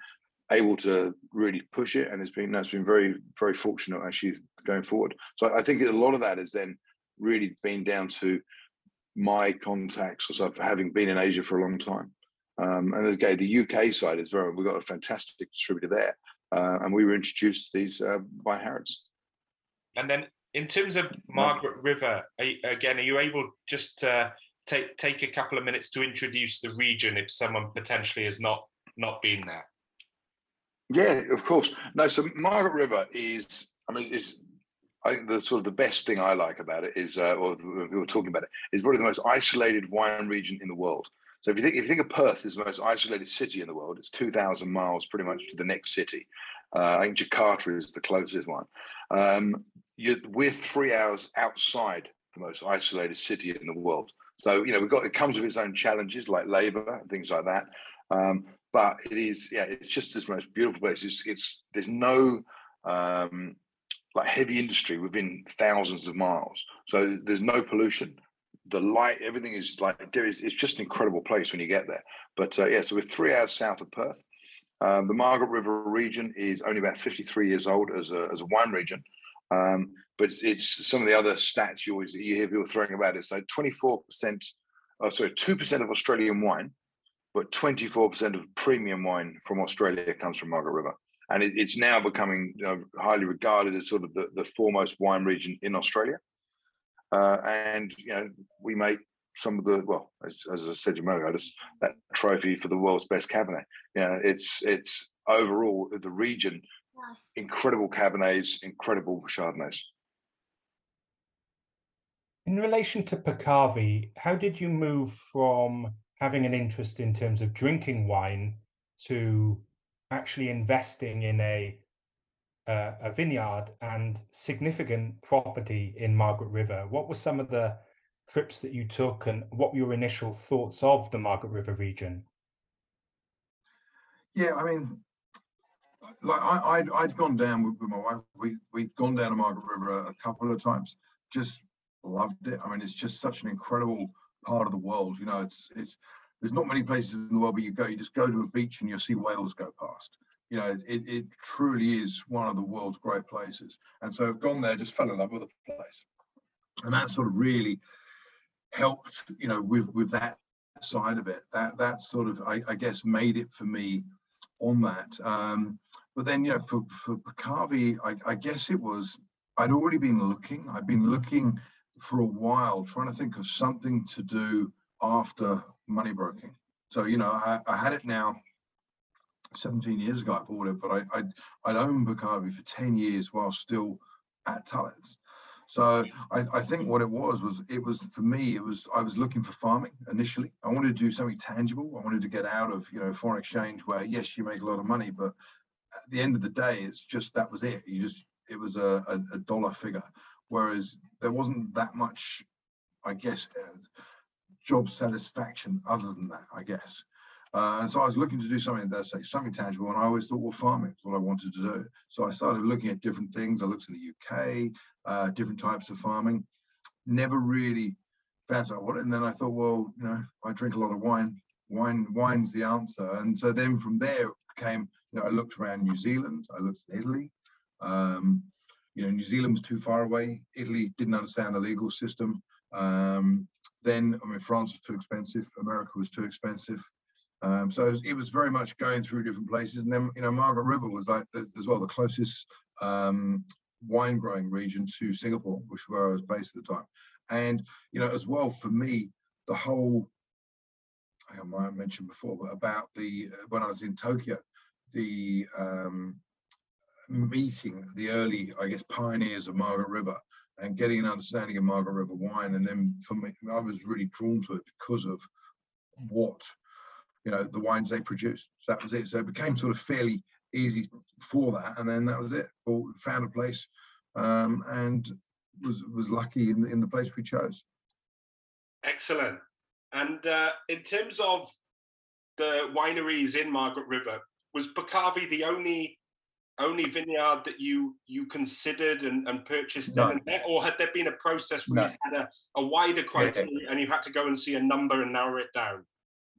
able to really push it, and it's been that's been very very fortunate actually going forward. So I think a lot of that has then really been down to my contacts, because I've having been in Asia for a long time, um and again the U K side is very we've got a fantastic distributor there, uh, and we were introduced to these uh, by Harrods. And then in terms of Margaret River, are you, again are you able just uh, take take a couple of minutes to introduce the region if someone potentially has not not been there? Yeah, of course. No, so Margaret River is, I mean, is I think the sort of the best thing I like about it is, uh, or we were talking about it, is probably the most isolated wine region in the world. So if you think, if you think of Perth is the most isolated city in the world, it's two thousand miles pretty much to the next city. Uh, I think Jakarta is the closest one. Um, you, we're three hours outside the most isolated city in the world. So, you know, we've got, it comes with its own challenges like labor and things like that. Um, But it is, yeah, it's just this most beautiful place. It's, it's there's no um, like heavy industry within thousands of miles, so there's no pollution. The light, everything is like there is. It's just an incredible place when you get there. But uh, yeah, so we're three hours south of Perth. Um, the Margaret River region is only about fifty-three years old as a as a wine region. Um, but it's, it's some of the other stats you always you hear people throwing about it. So twenty-four percent, oh, sorry, two percent of Australian wine. But twenty-four percent of premium wine from Australia comes from Margaret River. And it, it's now becoming you know, highly regarded as sort of the, the foremost wine region in Australia. Uh, and, you know, we make some of the, well, as, as I said a moment ago, just that trophy for the world's best Cabernet. You know, it's, it's overall the region, incredible Cabernets, incredible Chardonnays. In relation to Pecavvi, how did you move from having an interest in terms of drinking wine to actually investing in a uh, a vineyard and significant property in Margaret River? What were some of the trips that you took, and what were your initial thoughts of the Margaret River region? Yeah, I mean, like I, I'd, I'd gone down with my wife. We we'd gone down to Margaret River a couple of times. Just loved it. I mean, it's just such an incredible part of the world. You know, it's it's there's not many places in the world where you go, you just go to a beach and you'll see whales go past. You know, it, it truly is one of the world's great places. And so I've gone there, just fell in love with the place, and that sort of really helped, you know, with with that side of it, that that sort of I, I guess made it for me on that. Um but then, you know, for for Pecavvi, I, I guess it was I'd already been looking I've been looking for a while, trying to think of something to do after money broking. So, you know, I, I had it now seventeen years ago, I bought it, but I, I, I'd owned Pecavvi for ten years while still at Tullett's. So I, I think what it was, was it was for me, it was, I was looking for farming initially. I wanted to do something tangible. I wanted to get out of, you know, foreign exchange where, yes, you make a lot of money, but at the end of the day, it's just, that was it. You just, it was a, a, a dollar figure. Whereas there wasn't that much, I guess, uh, job satisfaction other than that, I guess. Uh, and so I was looking to do something that's like something tangible, and I always thought, well, farming is what I wanted to do. So I started looking at different things. I looked in the U K, uh, different types of farming. Never really found out what. And then I thought, well, you know, I drink a lot of wine. Wine, wine's the answer. And so then from there came, you know, I looked around New Zealand. I looked at Italy. Um, you know, New Zealand was too far away. Italy didn't understand the legal system. Um, then, I mean, France was too expensive. America was too expensive. Um, so it was, it was very much going through different places. And then, you know, Margaret River was like as well the closest um, wine growing region to Singapore, which is where I was based at the time. And, you know, as well for me, the whole, I might mentioned before, but about the, when I was in Tokyo, the um, meeting the early, I guess, pioneers of Margaret River and getting an understanding of Margaret River wine. And then for me, I was really drawn to it because of what, you know, the wines they produced. So that was it. So it became sort of fairly easy for that. And then that was it. Well, we found a place um, and was was lucky in, in the place we chose. Excellent. And uh, in terms of the wineries in Margaret River, was Pecavvi the only only vineyard that you you considered and, and purchased no. then and there? Or had there been a process where no. you had a, a wider criteria yeah. and you had to go and see a number and narrow it down?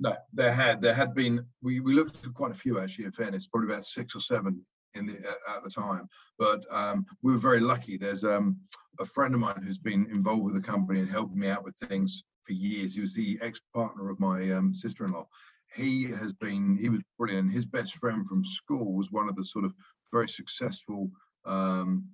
No, there had there had been. We, we looked at quite a few actually. In fairness, probably about six or seven in the at the time. But um, we were very lucky. There's um, a friend of mine who's been involved with the company and helped me out with things for years. He was the ex-partner of my um, sister-in-law. He has been. He was brilliant. His best friend from school was one of the sort of very successful um,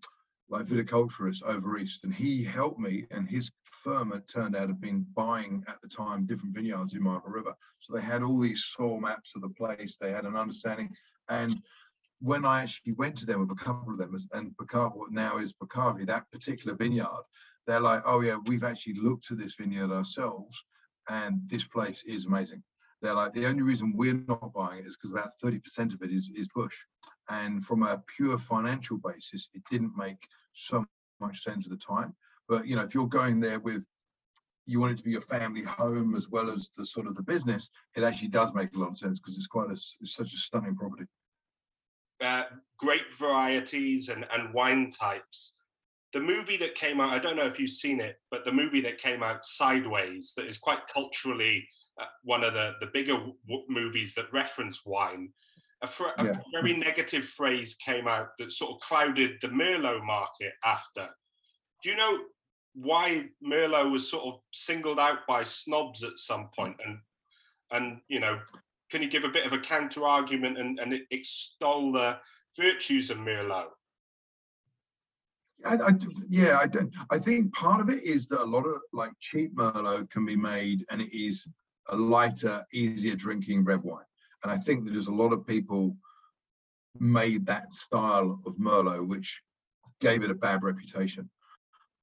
like viticulturists over east, and he helped me. And his firm had turned out had been buying at the time different vineyards in Margaret River, so they had all these soil maps of the place. They had an understanding. And when I actually went to them with a couple of them, and Pecavvi, what now is Pecavvi, that particular vineyard, they're like, oh yeah, we've actually looked at this vineyard ourselves, and this place is amazing. They're like, the only reason we're not buying it is because about thirty percent of it is, is bush. And from a pure financial basis, it didn't make so much sense at the time. But, you know, if you're going there with, you want it to be your family home as well as the sort of the business, it actually does make a lot of sense because it's quite a, it's such a stunning property. Uh, great varieties and, and wine types. The movie that came out, I don't know if you've seen it, but the movie that came out, Sideways, that is quite culturally uh, one of the, the bigger w- movies that reference wine. A, fr- yeah. a very negative phrase came out that sort of clouded the Merlot market after. Do you know why Merlot was sort of singled out by snobs at some point? And, and you know, can you give a bit of a counter argument and, and extol the virtues of Merlot? I, I, yeah, I don't. I think part of it is that a lot of like cheap Merlot can be made, and it is a lighter, easier drinking red wine. And I think that there's a lot of people made that style of Merlot, which gave it a bad reputation.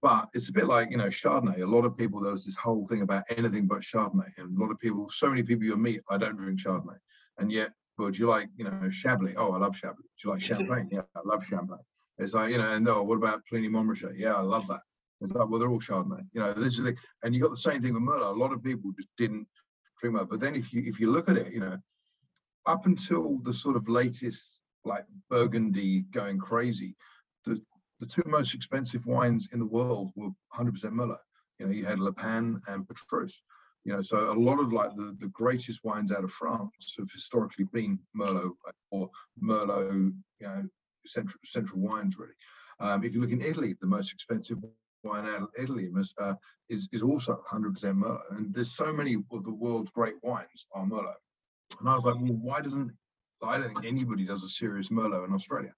But it's a bit like, you know, Chardonnay. A lot of people, there was this whole thing about anything but Chardonnay. And a lot of people, so many people you'll meet, I don't drink Chardonnay. And yet, well, do you like, you know, Chablis? Oh, I love Chablis. Do you like Champagne? Yeah, I love Champagne. It's like, you know, and no, what about Pliny Montrachet? Yeah, I love that. It's like, well, they're all Chardonnay. You know, this is the, and you got the same thing with Merlot. A lot of people just didn't drink Merlot. But then if you if you look at it, you know, up until the sort of latest, like Burgundy going crazy, the, the two most expensive wines in the world were one hundred percent Merlot. You know, you had Le Pan and Petrus. You know, so a lot of like the, the greatest wines out of France have historically been Merlot or Merlot, you know, Central, central wines really. Um, if you look in Italy, the most expensive wine out of Italy is uh, is, is also one hundred percent Merlot. And there's so many of the world's great wines are Merlot. And I was like, well, why doesn't I don't think anybody does a serious Merlot in Australia?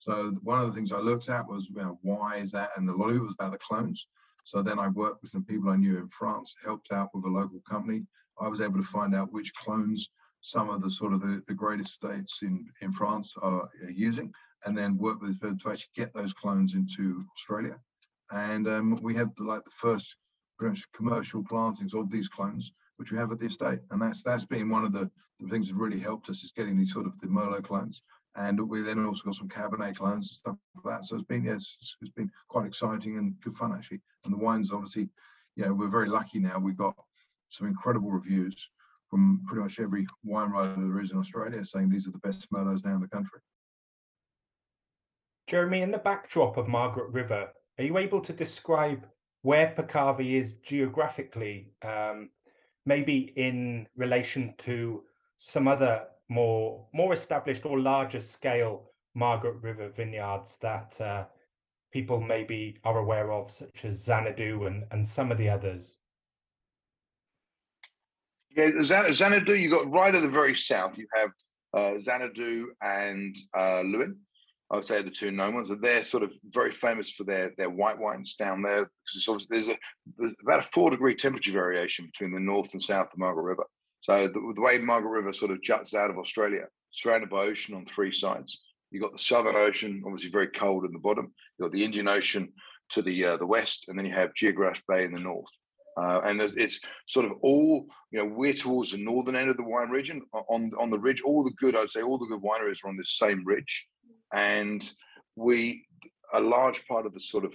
So one of the things I looked at was, you know, why is that? And a lot of it was about the clones. So then I worked with some people I knew in France, helped out with a local company. I was able to find out which clones some of the sort of the, the greatest states in, in France are, are using, and then work with them to actually get those clones into Australia. And um, we have the, like the first commercial plantings of these clones, which we have at the estate. And that's that's been one of the, the things that really helped us is getting these sort of the Merlot clones. And we then also got some Cabernet clones and stuff like that. So it's been, yes, it's, it's been quite exciting and good fun actually. And the wines obviously, you know, we're very lucky now. We've got some incredible reviews from pretty much every wine writer there is in Australia saying these are the best Merlots now in the country. Jeremy, in the backdrop of Margaret River, are you able to describe where Pecavvi is geographically, um, maybe in relation to some other more more established or larger scale Margaret River vineyards that uh, people maybe are aware of, such as Xanadu and, and some of the others? Yeah, Xanadu, you've got right at the very south, you have uh, Xanadu and uh, Lewin, I would say the two known ones. They're sort of very famous for their, their white wines down there. Because there's, a, there's about a four degree temperature variation between the north and south of Margaret River. So the, the way Margaret River sort of juts out of Australia, surrounded by ocean on three sides. You've got the Southern Ocean, obviously very cold in the bottom. You've got the Indian Ocean to the uh, the west, and then you have Geographe Bay in the north. Uh, and it's, it's sort of all, you know, we're towards the northern end of the wine region on, on the ridge. All the good, I'd say all the good wineries are on this same ridge. And we, a large part of the sort of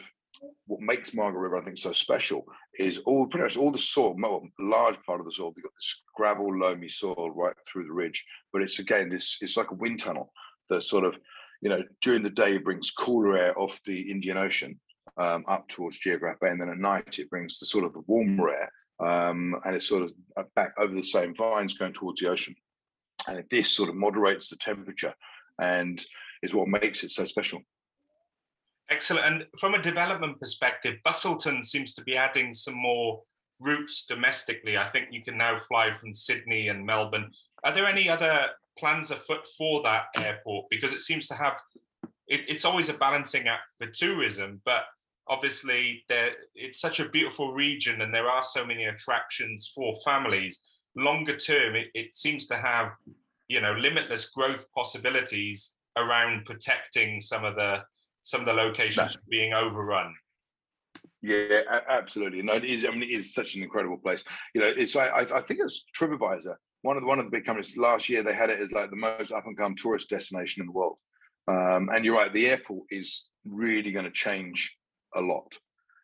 what makes Margaret River, I think, so special is all pretty much all the soil, well, large part of the soil. They've got this gravel, loamy soil right through the ridge. But it's, again, this it's like a wind tunnel that sort of, you know, during the day brings cooler air off the Indian Ocean um, up towards Geographe Bay. And then at night, it brings the sort of the warmer air. Um, and it's sort of back over the same vines going towards the ocean. And this sort of moderates the temperature and is what makes it so special. Excellent. And from a development perspective, Busselton seems to be adding some more routes domestically. I think you can now fly from Sydney and Melbourne. Are there any other plans afoot for that airport? Because it seems to have, it, it's always a balancing act for tourism, but obviously there, it's such a beautiful region and there are so many attractions for families. Longer term, it, it seems to have, you know, limitless growth possibilities around protecting some of the some of the locations from being overrun. Yeah, absolutely. No, it is. I mean, it is such an incredible place. You know, it's. I, I think it's TripAdvisor. One of the, one of the big companies last year, they had it as like the most up and coming tourist destination in the world. Um, and you're right, the airport is really going to change a lot.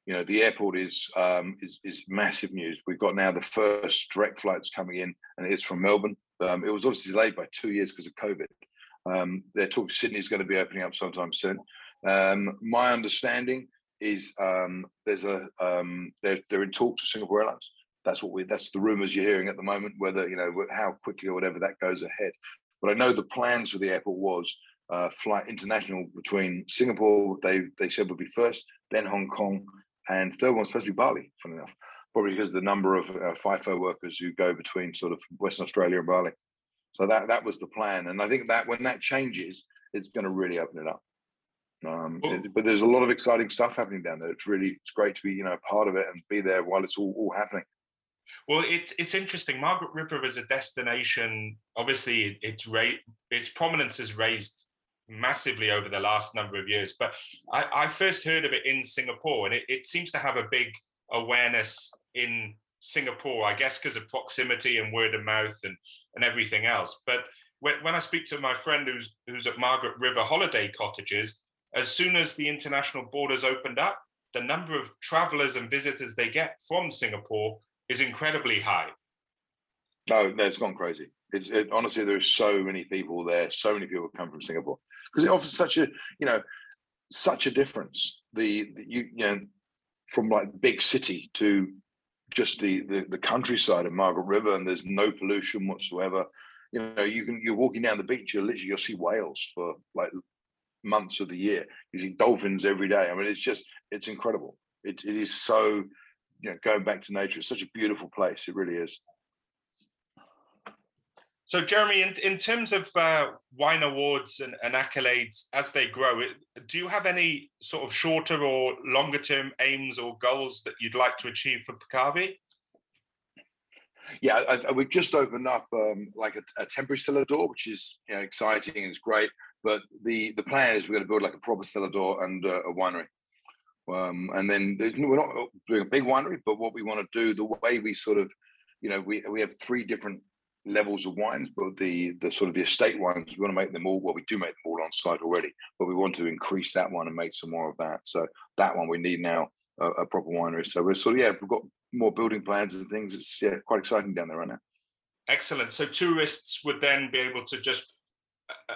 You know, the airport is um, is is massive news. We've got now the first direct flights coming in, and it is from Melbourne. Um, it was obviously delayed by two years because of COVID. Um, they're talking Sydney's going to be opening up sometime soon. Um, my understanding is um, there's a um, they're, they're in talks with Singapore Airlines. That's what we that's the rumours you're hearing at the moment. Whether you know how quickly or whatever that goes ahead, but I know the plans for the airport was uh, flight international between Singapore. They they said would be first, then Hong Kong, and third one's supposed to be Bali. Funny enough, probably because of the number of uh, FIFO workers who go between sort of Western Australia and Bali. So that, that was the plan. And I think that when that changes, it's going to really open it up. Um, oh. it, but there's a lot of exciting stuff happening down there. It's really, it's great to be, you know, part of it and be there while it's all, all happening. Well, it, it's interesting. Margaret River is a destination. Obviously, it's ra- its prominence has raised massively over the last number of years. But I, I first heard of it in Singapore, and it, it seems to have a big awareness in Singapore, I guess, because of proximity and word of mouth and, and everything else. But when, when I speak to my friend who's who's at Margaret River Holiday Cottages, as soon as the international borders opened up, the number of travelers and visitors they get from Singapore is incredibly high. No, no, it's gone crazy. It's it, honestly, there are so many people there. So many people come from Singapore because it offers such a, you know, such a difference. The, the you, you know, from like big city to just the, the the countryside of Margaret River, and there's no pollution whatsoever. You know, you can you're walking down the beach, you'll literally you'll see whales for like months of the year. You see dolphins every day. I mean, it's just it's incredible. It it is so, you know, going back to nature. It's such a beautiful place. It really is. So, Jeremy, in, in terms of uh, wine awards and, and accolades as they grow, do you have any sort of shorter or longer term aims or goals that you'd like to achieve for Pecavvi? Yeah, I, I, we've just opened up um, like a, a temporary cellar door, which is, you know, exciting and it's great. But the, the plan is we're going to build like a proper cellar door and uh, a winery. Um, and then we're not doing a big winery, but what we want to do, the way we sort of, you know, we, we have three different levels of wines, but the the sort of the estate wines, we want to make them all, well, we do make them all on site already, but we want to increase that one and make some more of that. So that one we need now a, a proper winery. So we're sort of, yeah, we've got more building plans and things. It's yeah, quite exciting down there right now. Excellent. So tourists would then be able to just uh,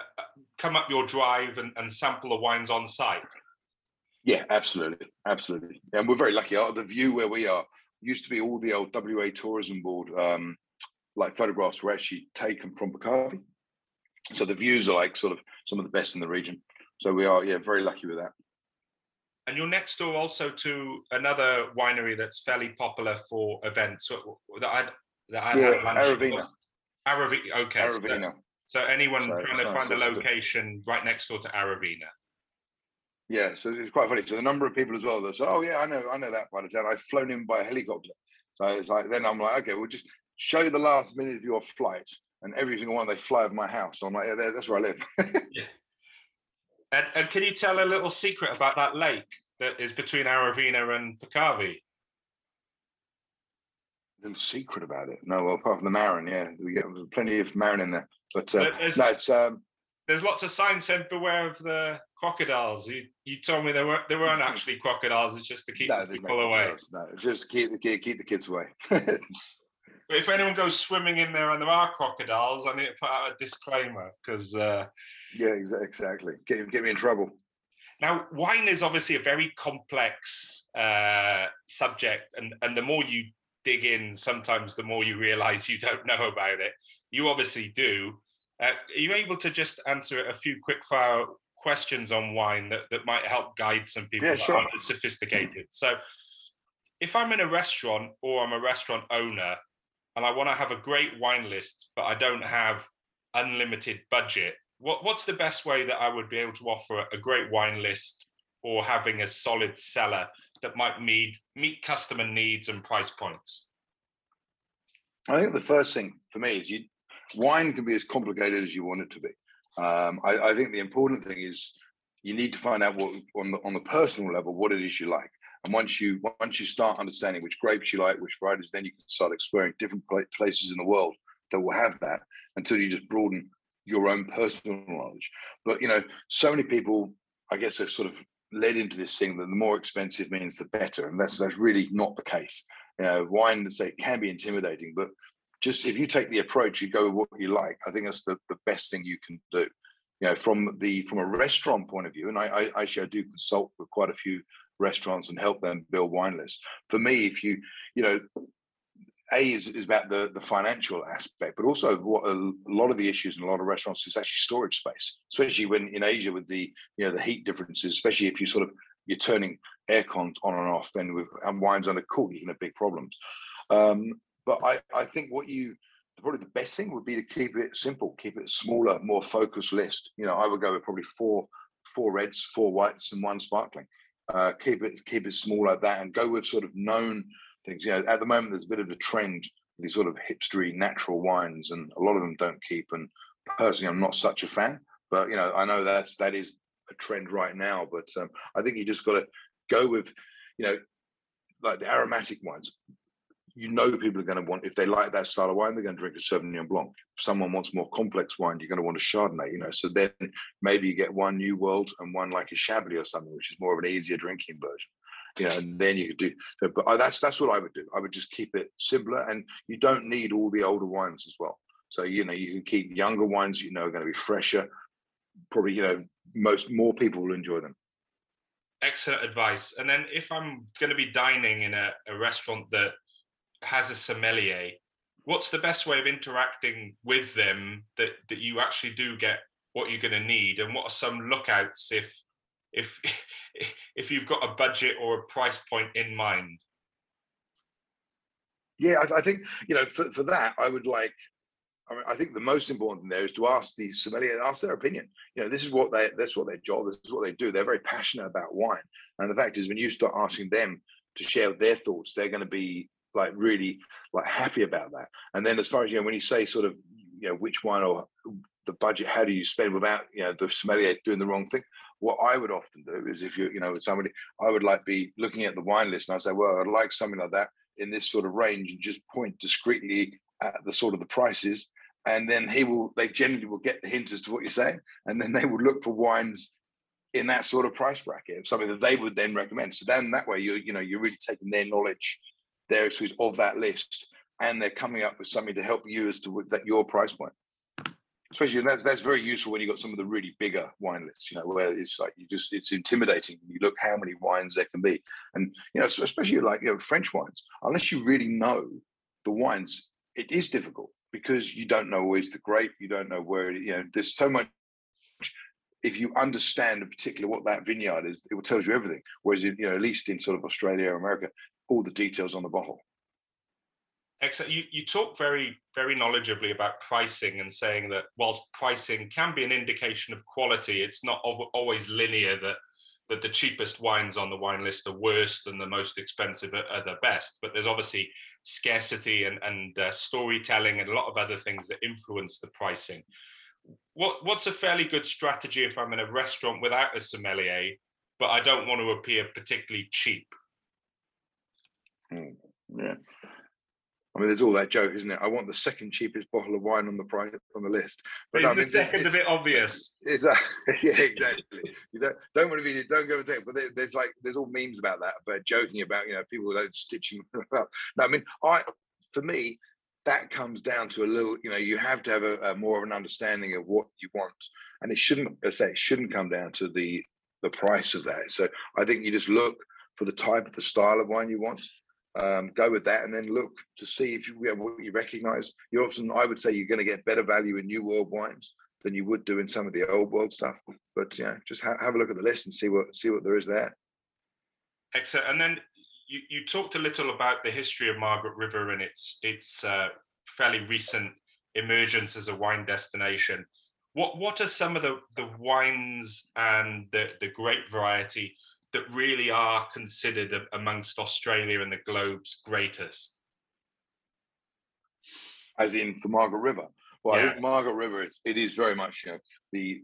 come up your drive and, and sample the wines on site? Yeah, absolutely. Absolutely. And we're very lucky. The view where we are used to be all the old W A Tourism Board um, like photographs were actually taken from Pecavvi. So the views are like sort of some of the best in the region. So we are, yeah, very lucky with that. And you're next door also to another winery that's fairly popular for events that I that I yeah, Aravina. Aravina. Okay. Aravina. So, so anyone so, trying to find a location right next door to Aravina. Yeah, so it's quite funny. So the number of people as well that say, "Oh yeah, I know, I know that part of town. I've flown in by a helicopter." So it's like then I'm like, okay, we'll just show the last minute of your flight, and every single one they fly over my house. So I'm like, yeah, that's where I live. Yeah. And, and can you tell a little secret about that lake that is between Aravina and Pecavvi? A little secret about it? No, well, apart from the Marin, yeah, we get plenty of Marin in there. But uh, there's, no, it's, um, there's lots of signs said beware of the crocodiles. You you told me there were there weren't actually crocodiles. It's just to keep no, the people no away. No, just keep the kid keep the kids away. But if anyone goes swimming in there and there are crocodiles, I need to put out a disclaimer because uh, yeah, exactly. Get, get me in trouble. Now, wine is obviously a very complex uh, subject, and, and the more you dig in, sometimes the more you realise you don't know about it. You obviously do. Uh, are you able to just answer a few quick-fire questions on wine that, that might help guide some people yeah, that sure. aren't as sophisticated? So, if I'm in a restaurant or I'm a restaurant owner, and I want to have a great wine list, but I don't have unlimited budget. What, what's the best way that I would be able to offer a great wine list or having a solid cellar that might meet, meet customer needs and price points? I think the first thing for me is you, wine can be as complicated as you want it to be. Um, I, I think the important thing is you need to find out what on the, on the personal level, what it is you like. And once you once you start understanding which grapes you like, which varieties, then you can start exploring different places in the world that will have that until you just broaden your own personal knowledge. But, you know, so many people, I guess, are sort of led into this thing that the more expensive means the better. And that's that's really not the case. You know, wine, let's say, can be intimidating, but just if you take the approach, you go with what you like, I think that's the, the best thing you can do. You know, from the from a restaurant point of view, and I, I actually I do consult with quite a few restaurants and help them build wine lists. For me, if you you know, a is, is about the the financial aspect, but also what a lot of the issues in a lot of restaurants is actually storage space, especially when in Asia with the you know the heat differences, especially if you sort of you're turning aircons on and off, then with and wine's under cool, you can have big problems. Um, but I I think what you probably the best thing would be to keep it simple, keep it a smaller, more focused list. You know, I would go with probably four four reds, four whites, and one sparkling. Uh, keep it keep it small like that, and go with sort of known things. You know, at the moment there's a bit of a trend with these sort of hipstery natural wines, and a lot of them don't keep. And personally, I'm not such a fan, but you know, I know that's that is a trend right now. But um, I think you just got to go with, you know, like the aromatic wines. You know, people are going to want, if they like that style of wine, they're going to drink a Sauvignon Blanc. If someone wants more complex wine, you're going to want a Chardonnay, you know. So then maybe you get one New World and one like a Chablis or something, which is more of an easier drinking version, you know. And then you could do, but that's that's what I would do. I would just keep it simpler, and you don't need all the older wines as well. So you know, you can keep younger wines you know are going to be fresher. Probably you know most more people will enjoy them. Excellent advice. And then if I'm going to be dining in a, a restaurant that has a sommelier, what's the best way of interacting with them that, that you actually do get what you're going to need? And what are some lookouts if if if you've got a budget or a price point in mind? Yeah, I, I think, you know, for, for that, I would like, I mean, I think the most important thing there is to ask the sommelier, ask their opinion. You know, this is what they, that's what their job, this is what they do. They're very passionate about wine. And the fact is, when you start asking them to share their thoughts, they're going to be like really like happy about that. And then as far as, you know, when you say sort of, you know, which wine or the budget, how do you spend without, you know, the sommelier doing the wrong thing? What I would often do is if you, you know, somebody, I would like be looking at the wine list and I say, well, I'd like something like that in this sort of range, and just point discreetly at the sort of the prices. And then he will, they generally will get the hint as to what you're saying. And then they will look for wines in that sort of price bracket, something that they would then recommend. So then that way you, you know, you're really taking their knowledge, their experience of that list, and they're coming up with something to help you as to that your price point. Especially that's that's very useful when you've got some of the really bigger wine lists, you know, where it's like you just it's intimidating. You look how many wines there can be, and you know, especially like you know French wines. Unless you really know the wines, it is difficult because you don't know always the grape, you don't know where you know. There's so much if you understand in particular what that vineyard is, it will tell you everything. Whereas, you know, at least in sort of Australia or America, all the details on the bottle. Excellent. You, you talk very, very knowledgeably about pricing and saying that whilst pricing can be an indication of quality, it's not always linear that, that the cheapest wines on the wine list are worse than the most expensive are, are the best. But there's obviously scarcity and, and uh, storytelling and a lot of other things that influence the pricing. What, what's a fairly good strategy if I'm in a restaurant without a sommelier, but I don't want to appear particularly cheap? Mm, yeah. I mean, there's all that joke, isn't it? I want the second cheapest bottle of wine on the price on the list. But I mean, the second a bit obvious. Is that, yeah, exactly. You don't don't want to be don't go with that. But there, there's like there's all memes about that, but joking about, you know, people don't stitching up. No, I mean, I for me, that comes down to a little, you know, you have to have a, a more of an understanding of what you want, and it shouldn't, I say, it shouldn't come down to the the price of that. So I think you just look for the type, the style of wine you want. Um, go with that, and then look to see if you, you know, what you recognise. You often, I would say, you're going to get better value in new world wines than you would do in some of the old world stuff. But yeah, you know, just ha- have a look at the list and see what see what there is there. Excellent. And then you, you talked a little about the history of Margaret River and its its uh, fairly recent emergence as a wine destination. What what are some of the the wines and the the grape variety that really are considered amongst Australia and the globe's greatest? As in for Margaret River? Well, yeah. I think Margaret River, it's, it is very much, you know, the,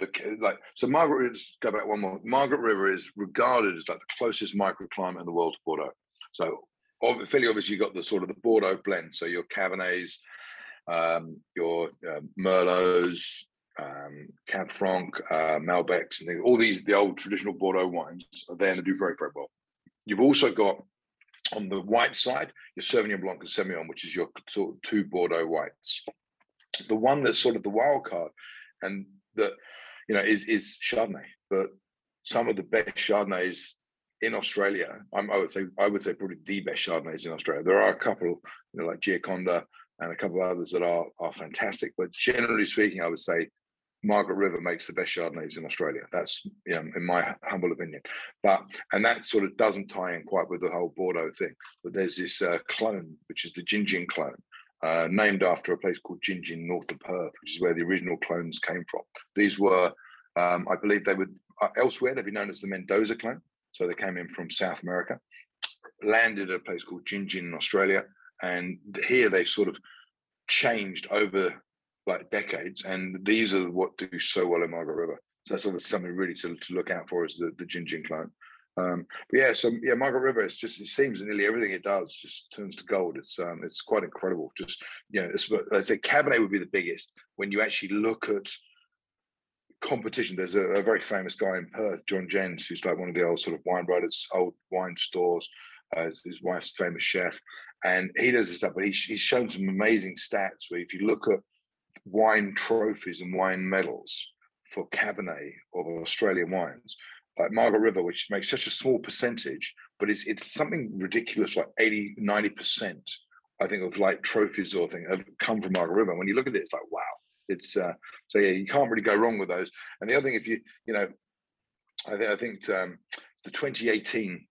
the like, so Margaret, let's go back one more. Margaret River is regarded as like the closest microclimate in the world to Bordeaux. So fairly obviously you've got the sort of the Bordeaux blend. So your Cabernets, um, your uh, Merlots, um Cab Franc, uh, Malbecs, and all these, the old traditional Bordeaux wines are there and they do very, very well. You've also got on the white side, your Sauvignon Blanc and Semillon, which is your sort of two Bordeaux whites. The one that's sort of the wild card and that, you know, is, is Chardonnay, but some of the best Chardonnays in Australia, I'm, I would say, I would say probably the best Chardonnays in Australia. There are a couple, you know, like Gioconda and a couple of others that are, are fantastic, but generally speaking, I would say Margaret River makes the best Chardonnays in Australia. That's, you know, in my humble opinion. But and that sort of doesn't tie in quite with the whole Bordeaux thing. But there's this uh, clone, which is the Gingin clone, uh, named after a place called Gingin, north of Perth, which is where the original clones came from. These were, um, I believe, they would uh, elsewhere they'd be known as the Mendoza clone. So they came in from South America, landed at a place called Gingin in Australia, and here they sort of changed over like decades, and these are what do so well in Margaret River. So that's always something really to, to look out for, is the, the Gingin clone. Um, but yeah, so yeah, Margaret River, it's just, it seems nearly everything it does just turns to gold. It's um, it's quite incredible. Just, you know, it's, I say Cabernet would be the biggest when you actually look at competition. There's a, a very famous guy in Perth, John Jens, who's like one of the old sort of wine writers, old wine stores, uh, his wife's famous chef. And he does this stuff, but he, he's shown some amazing stats where if you look at wine trophies and wine medals for Cabernet or Australian wines, like Margaret River, which makes such a small percentage, but it's it's something ridiculous, like eighty, ninety percent, I think, of like trophies or thing have come from Margaret River. When you look at it, it's like, wow. It's uh, so yeah, you can't really go wrong with those. And the other thing, if you, you know, I, th- I think um, the twenty eighteen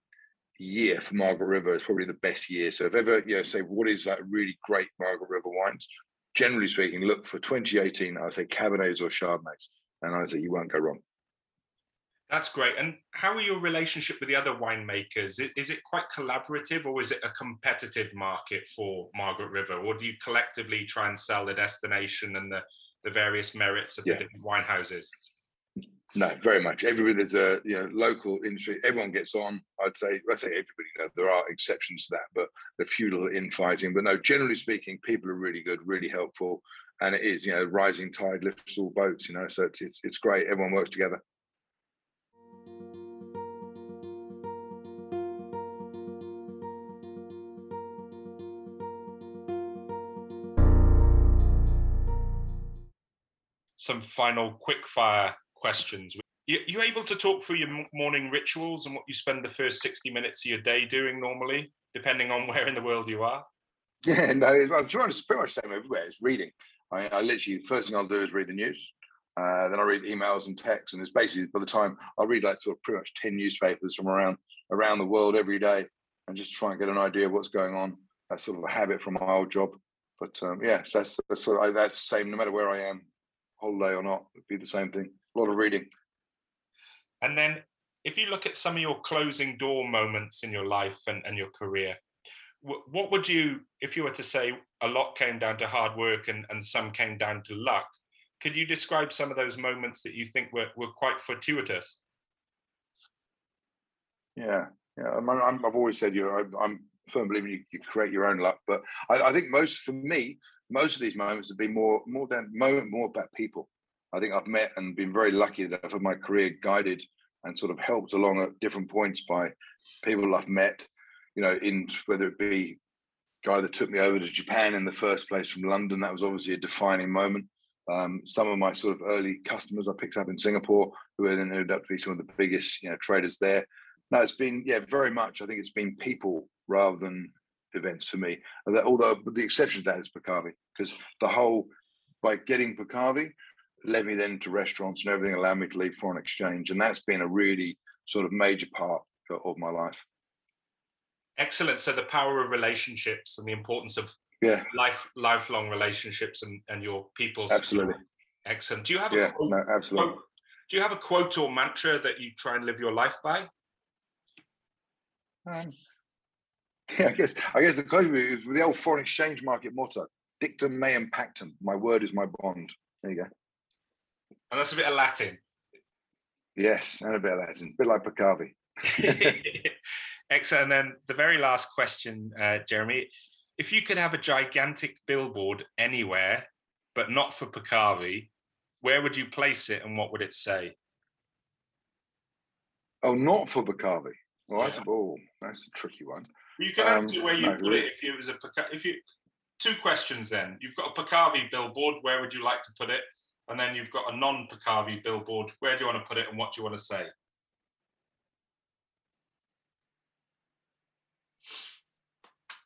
year for Margaret River is probably the best year. So if ever, you know, say what is like really great Margaret River wines, generally speaking, look for twenty eighteen, I would say Cabernets or Chardonnays, and I would say you won't go wrong. That's great. And how are your relationship with the other winemakers? Is it quite collaborative, or is it a competitive market for Margaret River, or do you collectively try and sell the destination and the, the various merits of yeah. the different wine houses? No, very much. Everybody, there's a, you know, local industry. Everyone gets on. I'd say, I say everybody. You know, there are exceptions to that, but the feudal infighting. But no, generally speaking, people are really good, really helpful, and it is, you know, rising tide lifts all boats. You know, so it's it's, it's great. Everyone works together. Some final quick fire questions. You, you able to talk through your morning rituals and what you spend the first sixty minutes of your day doing normally, depending on where in the world you are? Yeah, no, I'm trying to pretty much the same everywhere. It's reading. I, I literally, first thing I'll do is read the news. Uh, then I read emails and texts, and it's basically by the time I read like sort of pretty much ten newspapers from around around the world every day, and just try and get an idea of what's going on. That's sort of a habit from my old job. But um, yeah, so that's that's sort of, that's the same no matter where I am, holiday or not, it'd be the same thing. A lot of reading. And then, if you look at some of your closing door moments in your life and, and your career, what would you, if you were to say a lot came down to hard work and, and some came down to luck, could you describe some of those moments that you think were, were quite fortuitous? Yeah, yeah. I'm, I'm, I've always said, you know, I'm, I'm a firm believer you, you create your own luck, but I, I think most, for me, most of these moments have been more, more down, more, more about people. I think I've met and been very lucky that I've had my career guided and sort of helped along at different points by people I've met. You know, in whether it be the guy that took me over to Japan in the first place from London, that was obviously a defining moment. Um, some of my sort of early customers I picked up in Singapore, who then ended up to be some of the biggest, you know, traders there. No, it's been, yeah, very much. I think it's been people rather than events for me. Although the exception to that is Pecavvi, because the whole, by getting Pecavvi, led me then to restaurants and everything allowed me to leave foreign exchange. And that's been a really sort of major part of my life. Excellent. So the power of relationships and the importance of yeah. life, lifelong relationships and, and your people's absolutely skills. Excellent. Do you have a yeah, quote, no, absolutely. Quote, do you have a quote or mantra that you try and live your life by? Um, yeah, I guess I guess the close is the old foreign exchange market motto: "Dictum meum pactum." My word is my bond. There you go. And that's a bit of Latin. Yes, and a bit of Latin, a bit like Pecavvi. Excellent. And then the very last question, uh, Jeremy, if you could have a gigantic billboard anywhere, but not for Pecavvi, where would you place it and what would it say? Oh, not for Pecavvi. Well, yeah. that's, oh, that's a tricky one. You can um, answer where you no, put really. it if it was a Pecavvi. If you, two questions then. You've got a Pecavvi billboard, where would you like to put it? And then you've got a non-Pecavvi billboard, where do you want to put it and what do you want to say?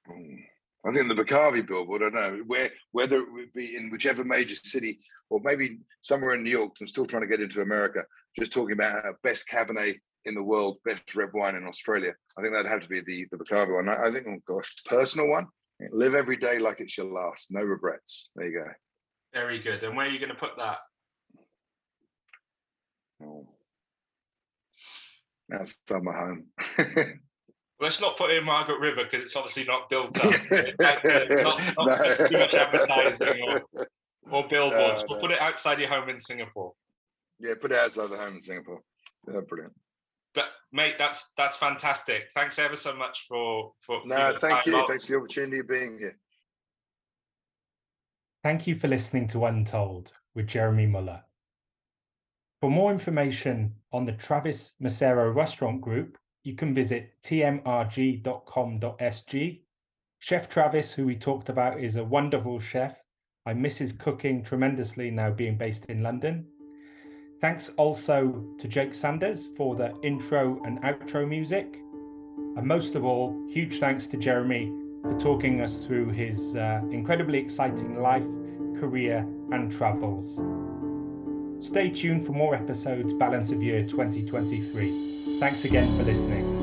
I think the Pecavvi billboard, I don't know, where, whether it would be in whichever major city or maybe somewhere in New York, I'm still trying to get into America, just talking about best Cabernet in the world, best red wine in Australia. I think that'd have to be the, the Pecavvi one. I think, oh gosh, personal one, live every day like it's your last, no regrets. There you go. Very good. And where are you going to put that? Oh, that's summer home. Let's not put it in Margaret River because it's obviously not built up. not, not, not no. Too much advertising or, or billboards. No, no. We'll put it outside your home in Singapore. Yeah, put it outside the home in Singapore. Yeah, brilliant. That, mate, that's that's fantastic. Thanks ever so much for for. No, thank you. Out. Thanks for the opportunity of being here. Thank you for listening to Untold with Jeremy Muller. For more information on the Travis Maestro Restaurant Group, you can visit t m r g dot com dot s g. Chef Travis, who we talked about, is a wonderful chef. I miss his cooking tremendously now being based in London. Thanks also to Jake Sanders for the intro and outro music. And most of all, huge thanks to Jeremy for talking us through his uh, incredibly exciting life, career and travels. Stay tuned for more episodes, balance of year twenty twenty-three. Thanks again for listening.